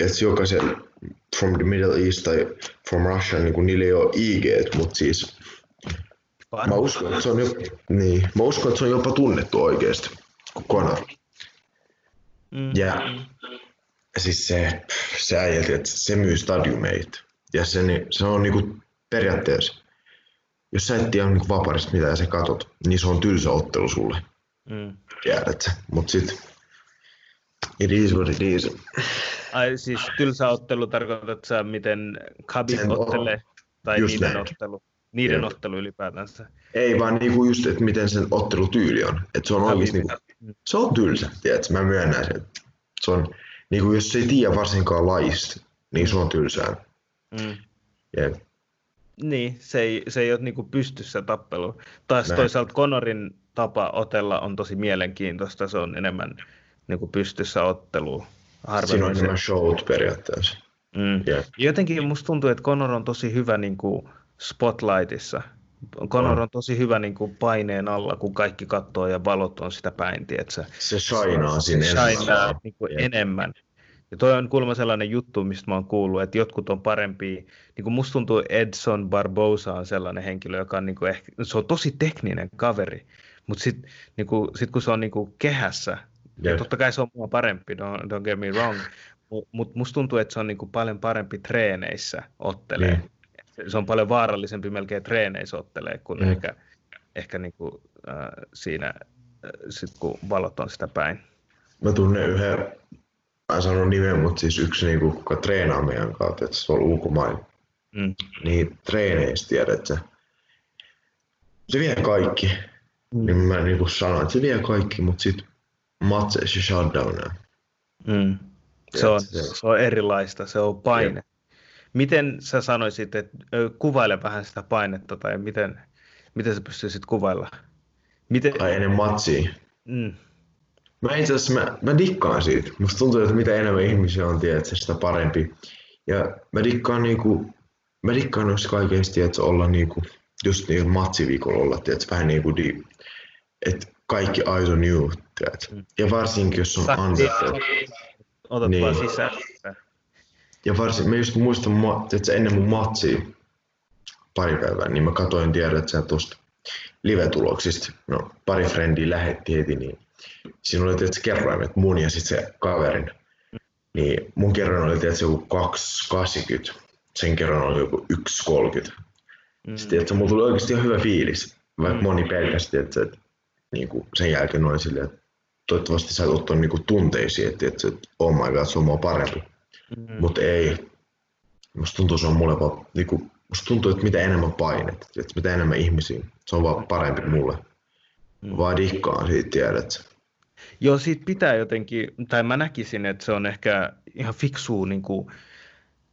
et jokaisen from the Middle East tai from Russia, niin niillä ei ole I G, mutta siis mä uskon, että se on, jopa, niin, mä uskon, että se on jopa tunnettu oikeasti, kuin Conor. Mm. Ja siis se, se äijäti, että se myy stadiumeita. Ja se, se on niinku periaatteessa, jos sä et tiedä niinku vaparista mitä ja sä katot, niin se on tylsä ottelu sulle. Mm. Tiedät sä, mut sit it is what it is. Ai siis tylsä ottelu tarkoitat sä, miten Khabib ottelee, tai just niiden näin. ottelu, niiden yeah. ottelu ylipäätänsä? Ei vaan niinku just, että miten sen ottelutyyli on, että se on oikeesti niinku, se on tylsä, tiedätkö, mä myönnän sen, se on niinku jos ei tiedä varsinkaan lajista, niin se on tylsää. Mm. Yeah. Niin, se ei, se ei ole niinku pystyssä tappeluun. Taas näin. Toisaalta Conorin tapa otella on tosi mielenkiintoista, se on enemmän niinku pystyssä otteluun. Siinä on nämä showt periaatteessa. Mm. Yeah. Jotenkin musta tuntuu, että Conor on tosi hyvä niin kuin spotlightissa. Conor oh. on tosi hyvä niin kuin paineen alla, kun kaikki katsoo ja valot on sitä päin. Tiiätsä. Se shinaa siinä enemmän. Niin kuin yeah. enemmän. Ja toi on kuulemma sellainen juttu, mistä mä oon kuullut, että jotkut on parempia. Niin kuin musta tuntuu, Edson Barboza on sellainen henkilö, joka on, niin kuin ehkä, se on tosi tekninen kaveri. Mutta sitten niin sit kun se on niin kuin kehässä, ja totta kai se on mua parempi, don't, don't get me wrong, mutta musta tuntuu, että se on niinku paljon parempi treeneissä ottelee. Mm. Se on paljon vaarallisempi melkein treeneissä ottelee kuin mm. ehkä, ehkä niinku, äh, siinä, äh, sit kun valot on sitä päin. Mä tunnen yhden, mä en sano nimen, mutta siis yksi, niinku, kuka treenaa meidän kautta, että se on ulkomailla. Mm. Niin treeneissä tiedät sä. Se vie kaikki. Mm. Niin mä niinku sanon, että se vie kaikki, mutta sit matseissa shutdownia. Mm. Se, se on erilaista, se on paine. Jep. Miten sä sanoisit, että kuvaile vähän sitä painetta, tai miten, miten sä pystyisit kuvailla? Miten... Ai ennen matsia. Mm. Mä itse asiassa, mä, mä dikkaan siitä. Musta tuntuu, että mitä enemmän ihmisiä on, tiedätkö, sitä parempi. Ja mä dikkaan niinku, mä dikkaan noissa kaikessa, tiedätkö, olla niinku, just niinku matsiviikolla olla, tiedätkö, vähän niinku di, että kaikki eyes on you. Ja varsinkin, jos on underdog. Otat niin. vaan sisään. Ja varsinkin, mä just muistan, että ennen mun matsia pari päivää, niin mä katoin tiedä, että tuosta live-tuloksista, no pari frendiä lähetti heti, niin siinä oli tietysti kerroimet mun ja sit se kaverin. Niin mun kerran oli tietysti joku kaksi kahdeksankymmentä, sen kerran oli joku yksi kolmekymmentä. Mm. Sitten mulla tuli oikeesti ihan hyvä fiilis, vaikka moni pelkäsi, että niinku sen jälkeen oli silleen, että toivottavasti sä et ottaa niinku tunteisiin, että et, et, oh my god, se on mua parempi. Mm. Mutta ei. Musta tuntuu, se on mulle vaan, niinku, musta tuntuu, että mitä enemmän painet, että mitä enemmän ihmisiä, se on vaan parempi mulle. Mm. Vaan dikkaan siitä, tiedät. Joo, siitä pitää jotenkin, tai mä näkisin, että se on ehkä ihan fiksua niinku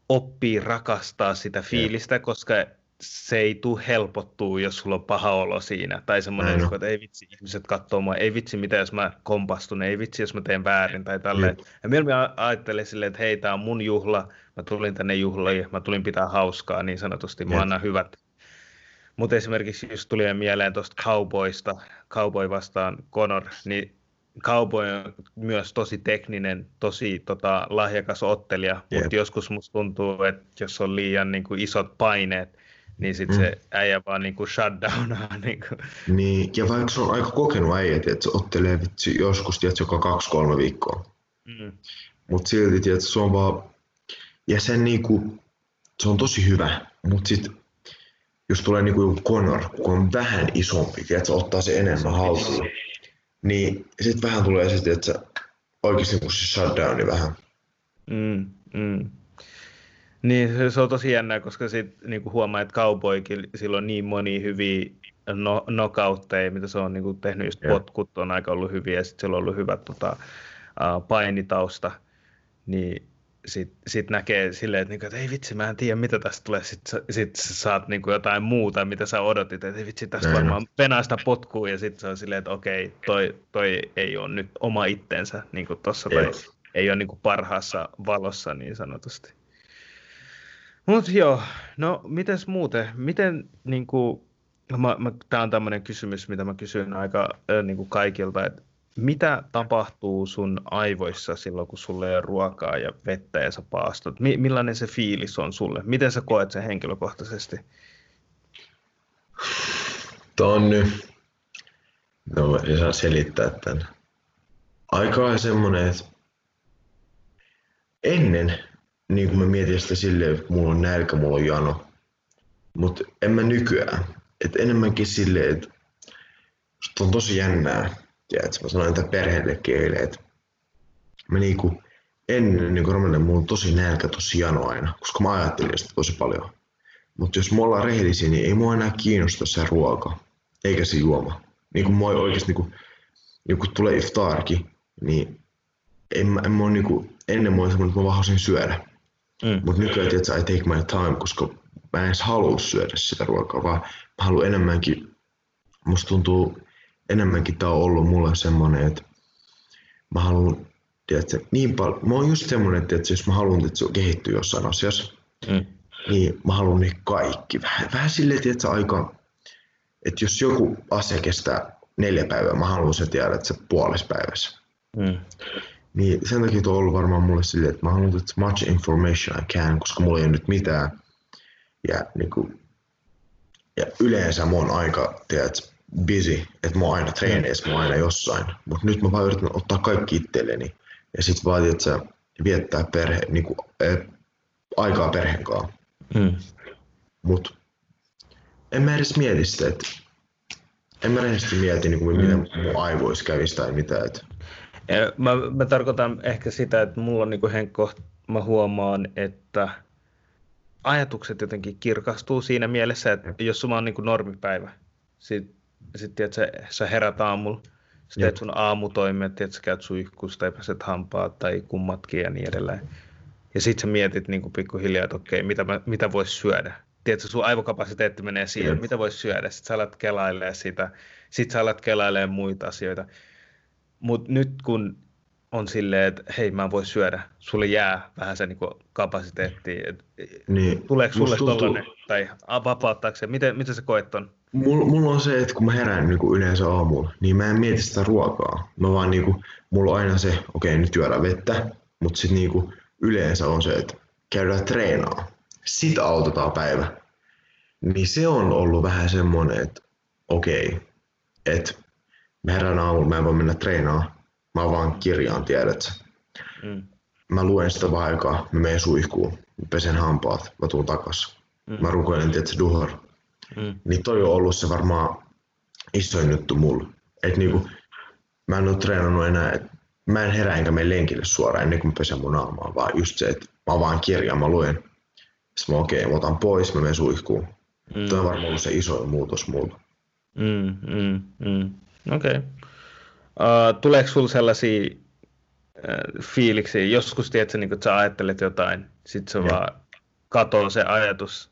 oppii rakastaa sitä fiilistä, yeah. koska se ei tule helpottua, jos sulla on paha olo siinä. Tai semmoinen, no. että ei vitsi, ihmiset katsoo mua, ei vitsi, mitä jos mä kompastun, ei vitsi, jos mä teen väärin tai tälleen. Mm. Ja mieluummin ajattelin silleen, että hei, tää on mun juhla, mä tulin tänne juhliin, mä tulin pitää hauskaa, niin sanotusti, mä annan hyvät. Mutta esimerkiksi just tuli mieleen tuosta Cowboysta, Cowboy vastaan Conor, niin Cowboy on myös tosi tekninen, tosi tota, lahjakas ottelija, yeah. mutta joskus musta tuntuu, että jos on liian niin kuin isot paineet, niin sit se mm. äijä vaan niinku shutdownaa niinku. Niin, ja vaikka se on aika kokenut äijä, että se ottelee vitsi joskus, tiedät, joka kaksi kolme viikkoa. Mm. Mut silti, tiedät, se on vaan, ja sen niinku, se on tosi hyvä, mut sit jos tulee niin kuin Conor, kun on vähän isompi, että se ottaa se enemmän haltuun, niin sitten vähän tulee sitten, että se oikeasti kun se shutdowni vähän. Mm, mm. Niin, se on tosi jännää, koska sitten niin huomaa, että Cowboykin sillä on niin monia hyviä no- knockoutteja, mitä se on niin kuin tehnyt, just potkut on aika ollut hyviä ja sitten sillä on ollut hyvä tota, uh, painitausta, niin sitten sit näkee silleen, että, niinku, että ei vitsi, mä en tiedä mitä tästä tulee, sitten sit saat niinku jotain muuta, mitä sä odotit, että ei vitsi, tästä varmaan penaista potkuu ja sitten se on silleen, että okei, toi, toi ei ole nyt oma itsensä, niinku tossa tai ei ole niinku parhaassa valossa niin sanotusti. Mut joo, no mites muuten, miten niinku, mä, mä, tää on tämmönen kysymys, mitä mä kysyn aika äh, niinku kaikilta, että mitä tapahtuu sun aivoissa silloin, kun sulle ei ole ruokaa ja vettä ja sä paastot? Mi- millainen se fiilis on sulle? Miten sä koet sen henkilökohtaisesti? Tonni. No mä en saa selittää tän. Aika semmonen, että ennen, niin kun mä mietin sitä silleen, että mulla on nälkä, mulla on jano. Mut en mä nykyään. Et enemmänkin silleen, että se on tosi jännää. Tiedätkö, mä sanoin tämän perheellekin eilen, että mä niinku, ennen niin ramennan mulla on tosi nälkä, tosi jano aina, koska mä ajattelin sitä tosi paljon. Mutta jos me ollaan rehellisiä, niin ei mua enää kiinnosta se ruoka, eikä se juoma. Niinku mä oikeesti, niinku, niin kun tulee iftaarki, niin en, en mä niinku, ennen mä olin semmoinen, että mä vaan halusin syödä. Mm. Mutta nykyään, että I take my time, koska mä en edes halua syödä sitä ruokaa, vaan mä haluan enemmänkin, musta tuntuu, enemmänkin tää on ollut mulle semmonen, että mä haluun, tiedätkö, niin paljon, mä oon just semmonen, että jos mä haluun, että se kehittyy jossain asiassa, mm. niin mä haluun ne kaikki. Vähän, vähän silleen, tiedätkö, aika, että jos joku asia kestää neljä päivää, mä haluun sen tiedä, että se puolessa päivässä. Mm. Niin sen takia tuo on ollut varmaan mulle silleen, että mä haluun, että much information I can, koska mulla ei ole nyt mitään. Ja, niin kuin, ja yleensä mä oon aika, tiedätkö, busy, että mä oon aina treeneissä, mä oon aina jossain, mut nyt mä vaan yritän ottaa kaikki itselleni ja sit vaan, että sä viettää perhe, niinku, ä, aikaa perheen kanssa. Mm. Mut en mä edes mieti sitä, että en mä rehellisesti mieti, niinku, mm. miten mun aivoissa kävisi tai mitä. Et. Mä, mä tarkoitan ehkä sitä, että mulla on niinku henkkoht, mä huomaan, että ajatukset jotenkin kirkastuu siinä mielessä, että jos sulla on niinku normipäivä, sit Sitten että sä, sä herät aamulla, sä teet sun aamutoimet, että sä käyt suihkussa tai peset hampaat tai kummatkin ja niin edelleen. Ja sitten sä mietit niin pikkuhiljaa, että okei, mitä, mitä voisi syödä. Tiedätkö, sun aivokapasiteetti menee siihen, Jep. mitä voisi syödä. Sitten sä alat kelailemaan sitä, sitten sä alat kelailemaan muita asioita. Mutta nyt kun on silleen, että hei, mä en voi syödä, sulle jää vähän se niin kapasiteetti. Niin. Tuleeko sulle tollainen tai vapauttaako se? Miten, miten sä koet ton? Mulla, mulla on se, että kun mä herään niin kuin yleensä aamulla, niin mä en mieti sitä ruokaa. Mä vaan niin kuin, mulla on aina se, okei nyt juodaan vettä, mutta sitten niin kuin yleensä on se, että käydään treenaa. Sit autetaan päivä. Niin se on ollut vähän semmonen, että okei, että mä herään aamulla, mä en voi mennä treenaamaan. Mä vaan kirjaan, tiedätkö? Mm. Mä luen sitä vaan aikaa, mä menen suihkuun, mä pesen hampaat, mä tuun takas. Mm. Mä rukoilen, tiedätkö, duhar. Mm. Niin toi on ollut se varmaan isoin juttu mulle. Et niinku, mä en oo treenannut enää, et mä en herää enkä mene lenkille suoraan ennen kuin mä pesen mun naamaa, vaan just se, että mä vaan kirjaan, mä luen. Sitten mä okei, okay, mä otan pois, mä menen suihkuun. Mm. Toi on varmaan ollut se isoin muutos mulle. Mm, mm, mm. Okei. Okay. Uh, tuleeko sulla sellaisia uh, fiiliksiä, joskus tiedät sä, niin kun sä ajattelet jotain, sit sä ja. vaan katoo se ajatus.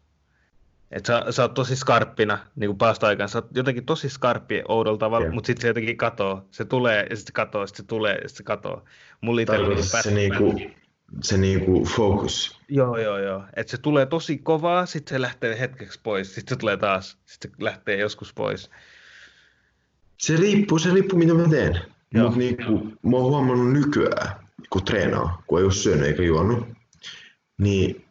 Että sä, sä oot tosi skarppina, niin kuin päästä aikaan, sä oot jotenkin tosi skarppi oudolla tavalla, mutta sitten se jotenkin katoo. Se tulee ja sitten se katoo, sitten se tulee ja sitten se katoo. Mulla itsellä on päästä. Se niinku, se niinku focus. Joo, joo, joo. Että se tulee tosi kovaa, sitten se lähtee hetkeksi pois, sitten se tulee taas, sitten se lähtee joskus pois. Se riippuu, se riippuu mitä mä teen. Mutta niinku, mä oon huomannut nykyään, kun treenaa, kun ei oo syönyt eikä juonut, niin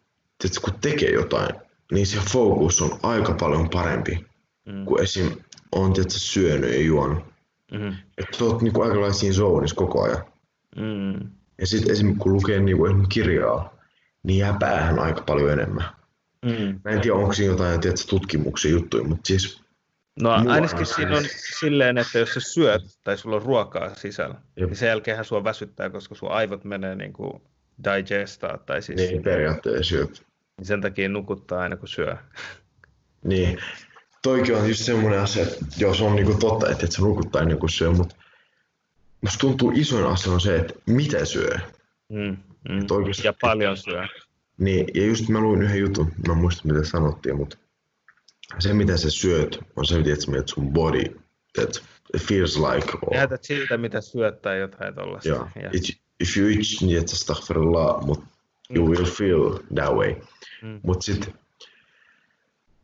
että kun tekee jotain, niin se fokus on aika paljon parempi, mm. kuin esim. On tietysti syönyt ja juonut. Mm-hmm. Että olet niinku aika lailla siinä zoonissa koko ajan. Mm. Ja sitten esim. Kun lukee niinku, esim. kirjaa, niin jää päähän aika paljon enemmän. Mm. Mä en tiedä, onko siinä jotain tiedätkö, tutkimuksen juttuja, mutta siis... No ainakin siinä on silleen, että jos sä syöt tai sulla on ruokaa sisällä, jep, niin sen jälkeenhän sua väsyttää, koska sun aivot menee niin kuin digestaa tai siis... Niin, periaatteessa syö. Niin sen takia nukuttaa aina, kun syö. Niin. Toikin on just semmoinen asia, että jos on niin kuin totta, että et sä nukuttaa ennen kuin syö, mutta musta tuntuu isoin asia on se, että mitä syö. Mm, mm. Oikeasti... Ja paljon syö. Niin, ja just mä luin yhden jutun, mä en muista mitä sanottiin, mutta se mitä sä syöt on se, että sun body, that it feels like... Or... Jätät siltä mitä syöt tai jotain tollaista. Yeah. Yeah. It, if you eat, niin et astaghfirullah, mut you mm. will feel that way. Mm. Mut sit,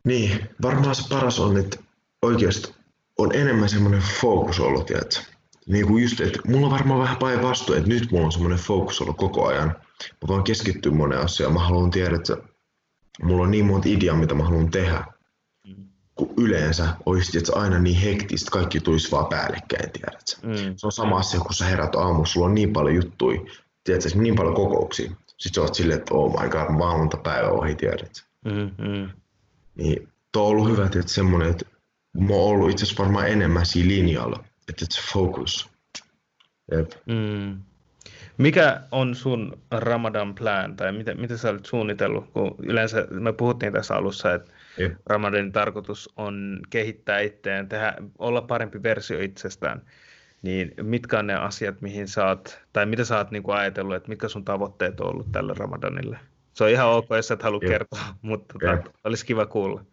niin, varmaan se paras on, että oikeesti on enemmän semmonen focus ollut, tiedätkö? Niin kuin just, että mulla on varmaan vähän päinvastoin, että nyt mulla on semmoinen focus ollut koko ajan. Mä vaan keskittyy moneen asiaan. Mä haluan tiedä, että mulla on niin monta ideaa, mitä mä haluan tehdä. Kun yleensä olisi että aina niin hektistä, kaikki tulisi vaan päällekkäin, tiedätkö? Mm. Se on sama asia, kun sä herät aamuun, sulla on niin paljon juttuja, tiedätkö, niin paljon kokouksia. Sitten sä oot silleen, että oh my god, maanantapäivä ohi, tiedätkö? Mm-hmm. Niin, tuo on ollut hyvä, että semmoinen, että mä oon ollut itse asiassa varmaan enemmän siinä linjalla. Että se focus. Yep. Mm. Mikä on sun Ramadan plan, tai mitä, mitä sä olet suunnitellut? Kun yleensä me puhuttiin tässä alussa, että yep, Ramadanin tarkoitus on kehittää itseään, tehdä, olla parempi versio itsestään. Niin mitkä on ne asiat, mihin sä oot, tai mitä sä oot niinku ajatellut, että mitkä sun tavoitteet on ollut tällä Ramadanille? Se on ihan ok, jos sä et halua yep kertoa, mutta yep, olisi kiva kuulla.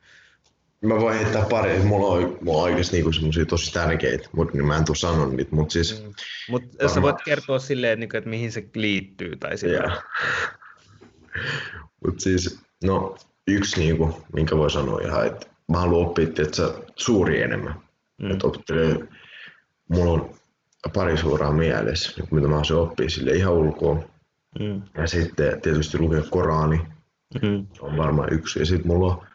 Mä voin heittää pari, että mulla on, mulla on oikeasti niinku semmosia tosi tärkeitä, mutta mä en tuu sanon niitä, mutta siis... Mm. Mutta varma... sä voit kertoa silleen, että mihin se liittyy tai silleen. Yeah. Mutta siis, no yksi niinku, minkä voi sanoa ihan, että mä haluan oppia, että sä suuri enemmän. Mm. Että opettelee, mulla on pari suuraa mielessä, mitä mä haluaisin oppia silleen ihan ulkoa. Mm. Ja sitten tietysti lukea Korani, mm, se on varmaan yksi. Ja sit mulla on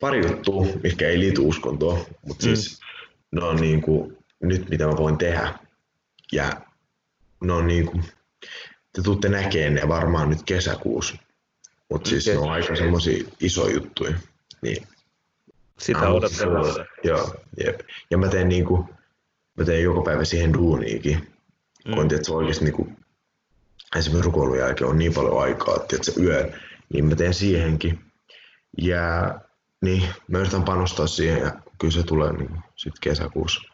pari juttua, mikä ei liity uskontoon, mutta siis mm. ne on niin kuin, nyt mitä mä voin tehdä. Ja ne on niin kuin, te tuutte näkemään ne varmaan nyt kesäkuussa, mutta siis ne on aika semmosia isoja juttuja. Niin. Sitä odotellaan. Joo, jep. Ja mä teen, niin kuin, mä teen joka päivä siihen duuniikin, mm. kun tiedät, se oikeasti niin kuin, esimerkiksi rukoilun jälkeen on niin paljon aikaa, tiedät, se yö, niin mä teen siihenkin. Ja niin, mä yritän panostaa siihen ja kyllä se tulee niin sitten kesäkuussa,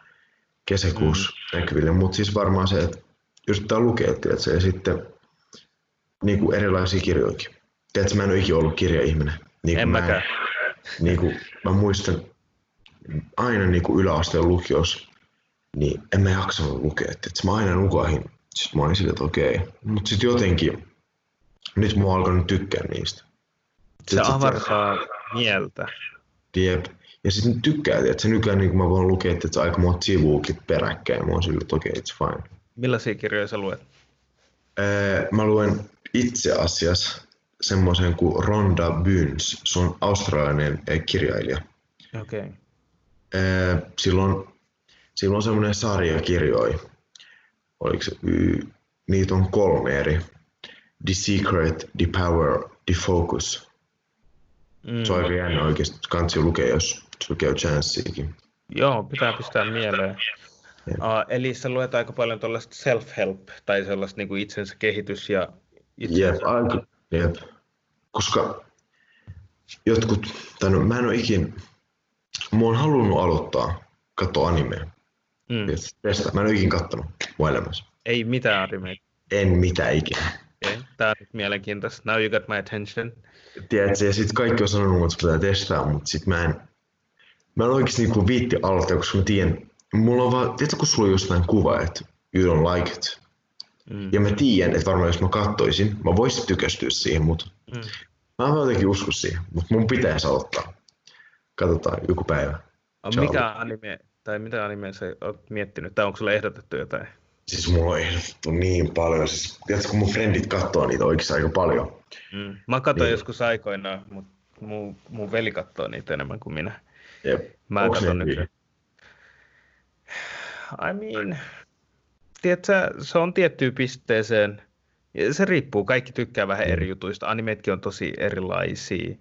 kesäkuussa mm. näkyville, mutta siis varmaan se, että yrittää lukea, tiedätkö, ja sitten niin kuin erilaisia kirjoikin. Tiedätkö, mä en ole ikinä ollut kirjaihminen. Niin, en mäkään. Niin kuin, mä muistan aina niin kuin yläasteen lukiossa, niin en mä jaksanut lukea, tiedätkö, mä aina nukahin. Sitten mä olin sille, että okei, okay, mutta sitten jotenkin, nyt mä oon alkanut tykkää niistä. Se avartaa mieltä. Jep. Ja sitten tykkää, että se nykyään niin mä voin lukea, että aika monta sivuukin peräkkäin. Mä oon sillä, että okei, okay, it's fine. Millaisia kirjoja sä luet? Ee, mä luen itse asiassa semmoisen kuin Rhonda Byrnes. Se on australialainen kirjailija. Okei. Okay. Sillä on, on semmoinen sarja kirjoja. Oliko se? Niitä on kolme eri. The Secret, The Power, The Focus. Mm. Se on aika jännä oikeasti, kansi lukee, jos lukee chanssiikin. Joo, pitää pistää mieleen. Yeah. Uh, eli sä luet aika paljon tuollaista self-help, tai sellaista niin kuin itsensä kehitys ja itsensä... Jep, aika, jep. Koska jotkut, tai no, mä en oo ikin, mä oon halunnut aloittaa katsoa animea. Mm. Testa, mä en oo ikin kattonut mun elämässä. Ei mitään animea. En mitään ikinä. Okay. Tää on nyt mielenkiintoista. Now you got my attention. Tiedätkö, ja sit kaikki on sanonut, että pitää testaa, mutta sit mä en, mä en oikeesti niinku viitti aloittaa, koska mä tiedän, mulla on vaan, tiedätkö, kun sulla on jostain kuva, että you don't like it. Mm. Ja mä tiedän, että varmaan jos mä kattoisin, mä voisin tykästyä siihen, mutta mm. mä en jotenkin usko siihen, mutta mun pitäisi aloittaa. Katsotaan joku päivä. Ciao. Mikä anime, tai mitä animea sä oot miettinyt, tai onko sulle ehdotettu jotain? Siis mulla on ehdotettu niin paljon, siis tiedätkö, kun mun frendit kattoo niitä oikeesti aika paljon. Mm. Mä katsoin niin joskus aikoinaan, mutta mun, mun veli katsoo niitä enemmän kuin minä. Jep. Mä katson nyt. I mean, tiedätkö, se on tiettyyn pisteeseen se riippuu, kaikki tykkää vähän eri jutuista, animeetkin on tosi erilaisia.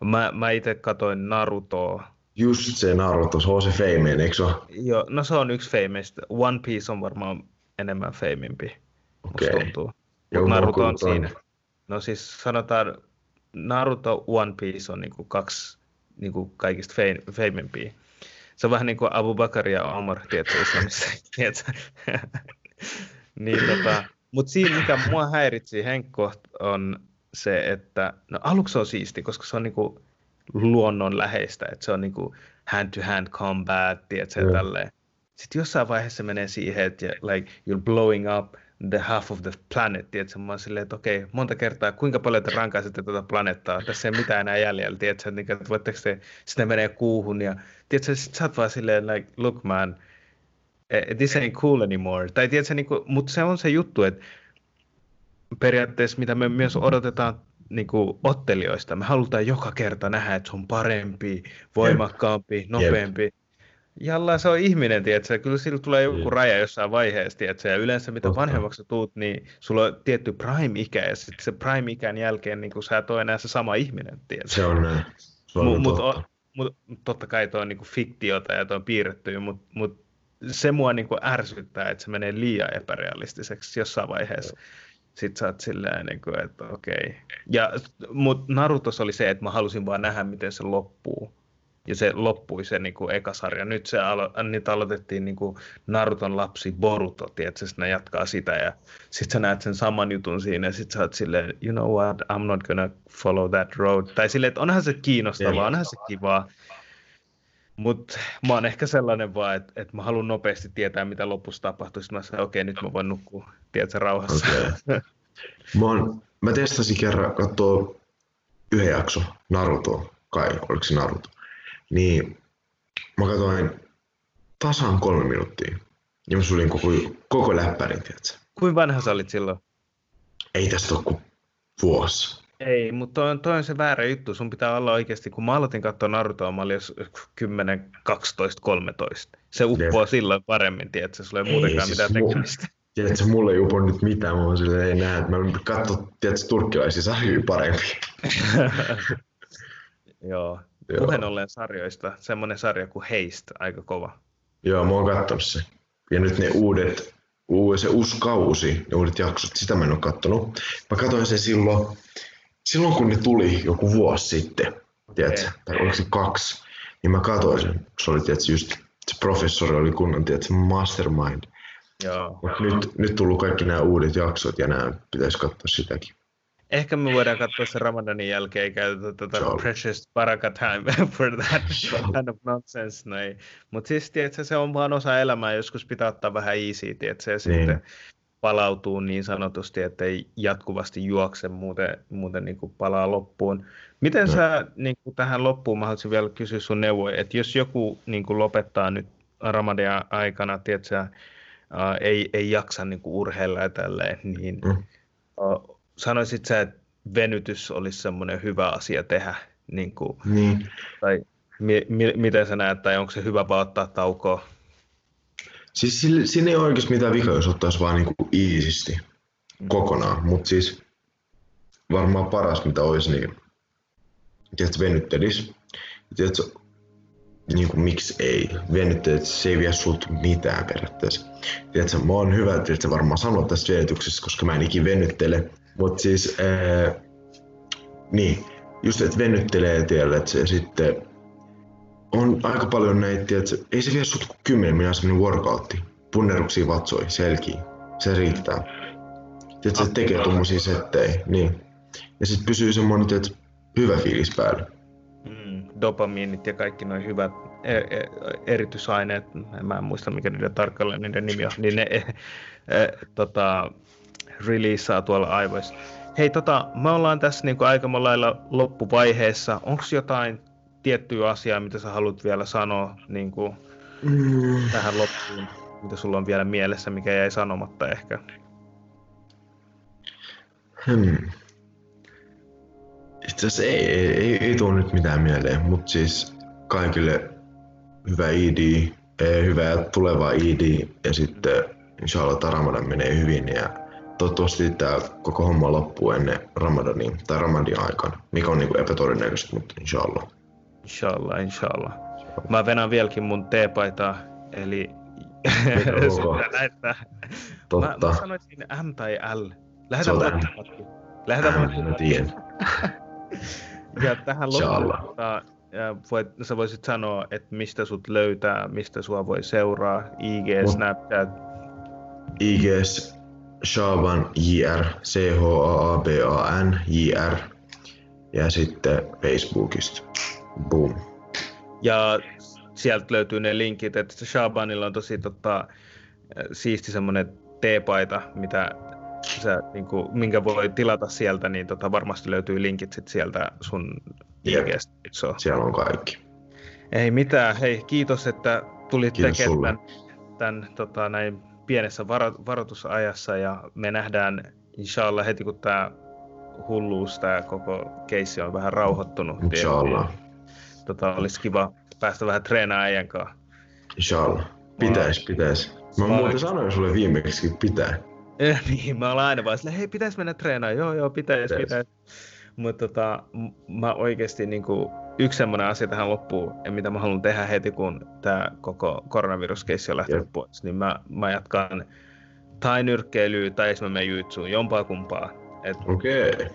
Mä, mä itse katsoin Narutoa. Just se Naruto, se on se feimeen, eikö se ole? Joo, no se on yksi feimeistä. One Piece on varmaan enemmän feimimpi, okay. Musta tuntuu. Joo, Naruto on siinä. No siis sanotaan, Naruto One Piece on niinku kaksi niinku kaikista feim- feimimpiä. Se on vähän niin kuin Abu Bakar ja Omar, tietysti islamissa. Niin, tota. Mutta siinä, mikä mua häiritsi henkkoht, on se, että no, aluksi on siisti, koska se on niinku luonnonläheistä, että se on niinku hand-to-hand combat, tiedätkö, mm. tälleen. Sitten jossain vaiheessa menee siihen, että like, you're blowing up the half of the planet, tiedätkö. Mä oon silleen, että okei, okay, monta kertaa, kuinka paljon te rankaisitte tätä planeettaa, tässä ei mitään enää jäljellä, tiedätkö, niin, että voitteko te, sitten menee kuuhun, ja tiedätkö, sit sä oot vaan silleen, like, look man, this ain't cool anymore. Tai tiedätkö, niin kuin, mutta se on se juttu, että periaatteessa mitä me myös odotetaan niin kuin ottelijoista, me halutaan joka kerta nähdä, että se on parempi, voimakkaampi, nopeampi. Yep. Jalla se on ihminen, tiedätkö? Kyllä sillä tulee joku raja jossain vaiheessa, tiedätkö? Ja yleensä mitä vanhemmaksi tuut, niin sulla on tietty prime-ikä, ja sitten se prime-ikän jälkeen niin sä et ole enää se sama ihminen, tiedätkö? Se on näin. Mutta mut, totta kai tuo on niin kuin fiktiota ja tuo on piirretty, mutta mut se mua niin kuin ärsyttää, että se menee liian epärealistiseksi jossain vaiheessa. Sitten sä oot silleen, niin kuin, että okei. Okay. Mutta Narutos oli se, että mä halusin vaan nähdä, miten se loppuu. Ja se loppui se niin kuin eka sarja. Nyt se alo- nyt aloitettiin niin kuin Naruton lapsi Boruto, tiedätkö, sitten ne jatkaa sitä. Ja sitten sä näet sen saman jutun siinä ja sitten sä oot silleen, you know what, I'm not gonna follow that road. Tai silleen, että onhan se kiinnostavaa, onhan se kivaa. Mutta mä oon ehkä sellainen vaan, että et mä haluan nopeasti tietää, mitä lopussa tapahtuu. Sitten mä sanoin, okei, okay, nyt mä voin nukkua, tiedätkö, rauhassa. Okay. Mä, on, mä testasin kerran katsoa yhden jakson Narutoa, kai, oliko se Naruto. Niin mä katsoin tasan kolme minuuttia ja mä sulin koko, koko läppärin, tiedätkö. Kuin vanha sä olit silloin? Ei tästä ole kuin vuosi. Ei, mutta toi on, toi on se väärä juttu. Sun pitää olla oikeasti, kun mä aloitin katsoa Narutoa, mä olin jos kymmenen, kaksitoista, kolmetoista. Se uppoaa silloin paremmin, tiedätkö? Sulla ei muutenkaan siis mitään tekemistä. Mu- tiedätkö, mulla ei upo nyt mitään. Mä oon silleen, ei näe. Mä katson, tiedätkö, turkkilaisia sarjoja paremmin. Joo. Joo. Puheen ollen sarjoista. Semmoinen sarja kuin Heist, aika kova. Joo, mä oon katsonut se. Ja nyt ne uudet, se uusi kausi, ne uudet jaksot, sitä mä en oo kattonut. Mä katsoin sen silloin. Silloin kun ne tuli joku vuosi sitten, tiedätkö, okay. Tai oliko se kaksi, niin mä katsoin sen. Se oli, tiedätkö, just se professori oli kunnan, tiedätkö, mastermind. Joo. Mut nyt, nyt tullut kaikki nämä uudet jaksot ja nämä pitäisi katsoa sitäkin. Ehkä me voidaan katsoa se Ramadanin jälkeen, ei käytetä tätä precious baraka time for that kind of nonsense. No mutta siis, tiedätkö, se on vaan osa elämää, joskus pitää ottaa vähän easy, tiedätkö, ja niin. Sitten palautuu niin sanotusti, ettei jatkuvasti juokse, muuten, muuten niin kuin palaa loppuun. Miten no. sä niin kuin tähän loppuun, mä haluaisin vielä kysyä sun neuvoja, että jos joku niin kuin lopettaa nyt Ramadanin aikana, tiedätkö, äh, ei, ei jaksa niin kuin urheilla ja tälleen, niin mm. äh, sanoisit sä, että venytys olisi semmoinen hyvä asia tehdä? Niin kuin, niin. Tai mi, mi, miten sä näet, tai onko se hyvä vaan ottaa taukoa? Siis siinä ei ole oikeasti mitään vikaa, jos ottaisi vaan niinku iisisti kokonaan, mutta siis varmaan paras mitä olisi, niin tiedät, venyttelis. Tiedät, niinku miksi ei? Venyttelis, se ei vie sulta mitään periaatteessa. Tiedät, mä oon hyvä, että varmaan sanoa tässä venytyksessä, koska mä en ikin venyttele, mutta siis ää, niin, just että venyttelee, tiedät, se sitten on aika paljon näitä, tiedätkö, ei se vie sut kuin kymmenen minuuttia semmoinen workoutti. Punneruksia vatsoi, selkiä, se riittää. Tiedätkö, se tekee tommosia settejä, niin. Ja sit pysyy semmoinen, tiedätkö, hyvä fiilis päällä. Mm, dopamiinit ja kaikki noi hyvät e- e- erityisaineet, mä en muista mikä niiden tarkalleen niiden nimi on, niin ne e- e- tota, releaseaa tuolla aivoissa. Hei tota, me ollaan tässä niinku aikamalailla loppuvaiheessa, onks jotain tiettyä asiaa, mitä sä haluat vielä sanoa niin kuin mm. tähän loppuun, mitä sulla on vielä mielessä, mikä jäi sanomatta ehkä? Hmm. Itse asiassa ei, ei, ei, ei tule nyt mitään mieleen, mutta siis kaikille hyvä I D, hyvää tulevaa I D ja sitten inshallah Ramadan menee hyvin ja toivottavasti tämä koko homma loppuu ennen Ramadania tai Ramadanin aikana, mikä on niinku epätodennäköistä, mutta inshallah. Inshallah, inshallah. Mä venän vieläkin mun teepaitaa, eli sitä lähettää. Totta. Mä, mä sanoisin M tai L. Lähetä matemaattiin. Lähetä matemaattiin. Ja tähän loppuun, voit, sä voisit sanoa, että mistä sut löytää, mistä sua voi seuraa, I G, mut, Snapchat. I G, Shaban J R, C H A A B A N J R ja sitten Facebookista. Boom. Ja sieltä löytyy ne linkit, että Shabanilla on tosi tota, siisti semmonen teepaita, mitä sä, niin kuin, minkä voi tilata sieltä, niin tota, varmasti löytyy linkit sit sieltä sun I G:stä. So. Siellä on kaikki. Ei mitään. Hei, kiitos, että tulit tekemään tämän tota, näin pienessä varo- varoitusajassa ja me nähdään inshallah heti, kun tämä hulluus, tämä koko keissi on vähän rauhoittunut. Inshallah. Tota, olisi kiva päästä vähän treenaamaan äijän kanssa. Inshallah. Pitäis, pitäis. Mä muuten sanoin sulle viimeksi, pitää. Niin, mä olen aina vaan silleen, hei, pitäis mennä treenaamaan. Joo, joo, pitäis, pitäis. pitäis. Mutta tota, mä oikeesti niinku, yksi semmoinen asia tähän loppuun, mitä mä haluan tehdä heti, kun tää koko koronaviruskeissi on lähtenyt yep. pois, niin mä, mä jatkan tai nyrkkeilyä, tai mä menen jutsuun, jompaa kumpaa. Okei. Okay.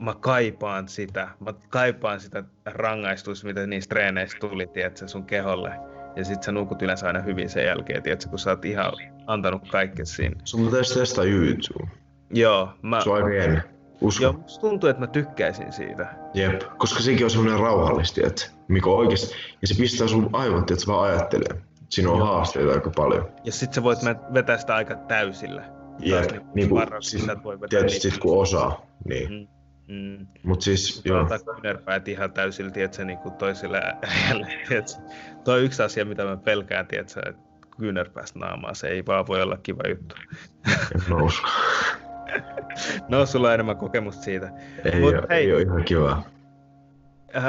Mä kaipaan sitä, mä kaipaan sitä rangaistusta, mitä niistä treeneistä tuli, tietsä, sun keholle. Ja sit sä nukut yleensä aina hyvin sen jälkeen, tietsä, kun sä oot ihan antanut kaikki siinä. Sun pitäis testaa jutsuun. Joo, mä... Se on aika uskon. Joo, musta tuntuu, että mä tykkäisin siitä. Jep, koska sekin on semmoinen rauhallisesti, että mikä oikeesti... Ja se pistää sun aivot, että sä vaan ajattelee. Siinä on Joo. haasteita aika paljon. Ja sit sä voit vetää sitä aika täysillä. Jep, niin, niin kun... Siis, tietysti sit kun osaa, niin. Mm. Mm. Mut siis, joo. Otetaan kyynärpäät ihan täysillä, tietsä, niinku toisille äijälle, tietsä. Toi on yksi asia, mitä mä pelkään, tietsä, että kyynärpäästä naamaa, se ei vaan voi olla kiva juttu. En mä usko. No, sulla on enemmän kokemusta siitä. Ei, Mut, ole, hei, ei ole ihan kivaa. Äh,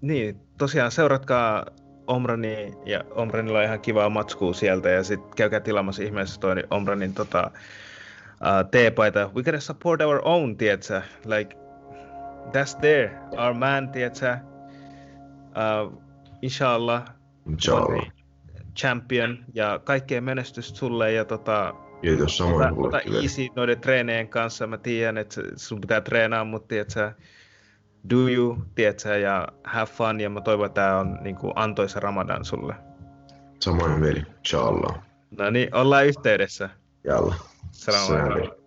niin, tosiaan seuratkaa Omrani, ja Omranilla on ihan kivaa matskua sieltä, ja sit käykää tilaamassa ihmeessä toi Omranin tota... Uh, teepaita. We gotta support our own, tietsä. Like, that's there. Our man, tietsä. Uh, inshallah. Inshallah. Champion. Ja kaikkea menestystä sulle. Ja tota... Kiitos samoin mulle. Ota easy noiden treeneen kanssa. Mä tiedän, että sun pitää treenaa, mut tietsä. Do you, tietsä. Ja have fun. Ja mä toivon, että tää on niinku antoisa Ramadan sulle. Samoin veli. Inshallah. No niin, ollaan yhteydessä. Jalla. Salaam alaikum.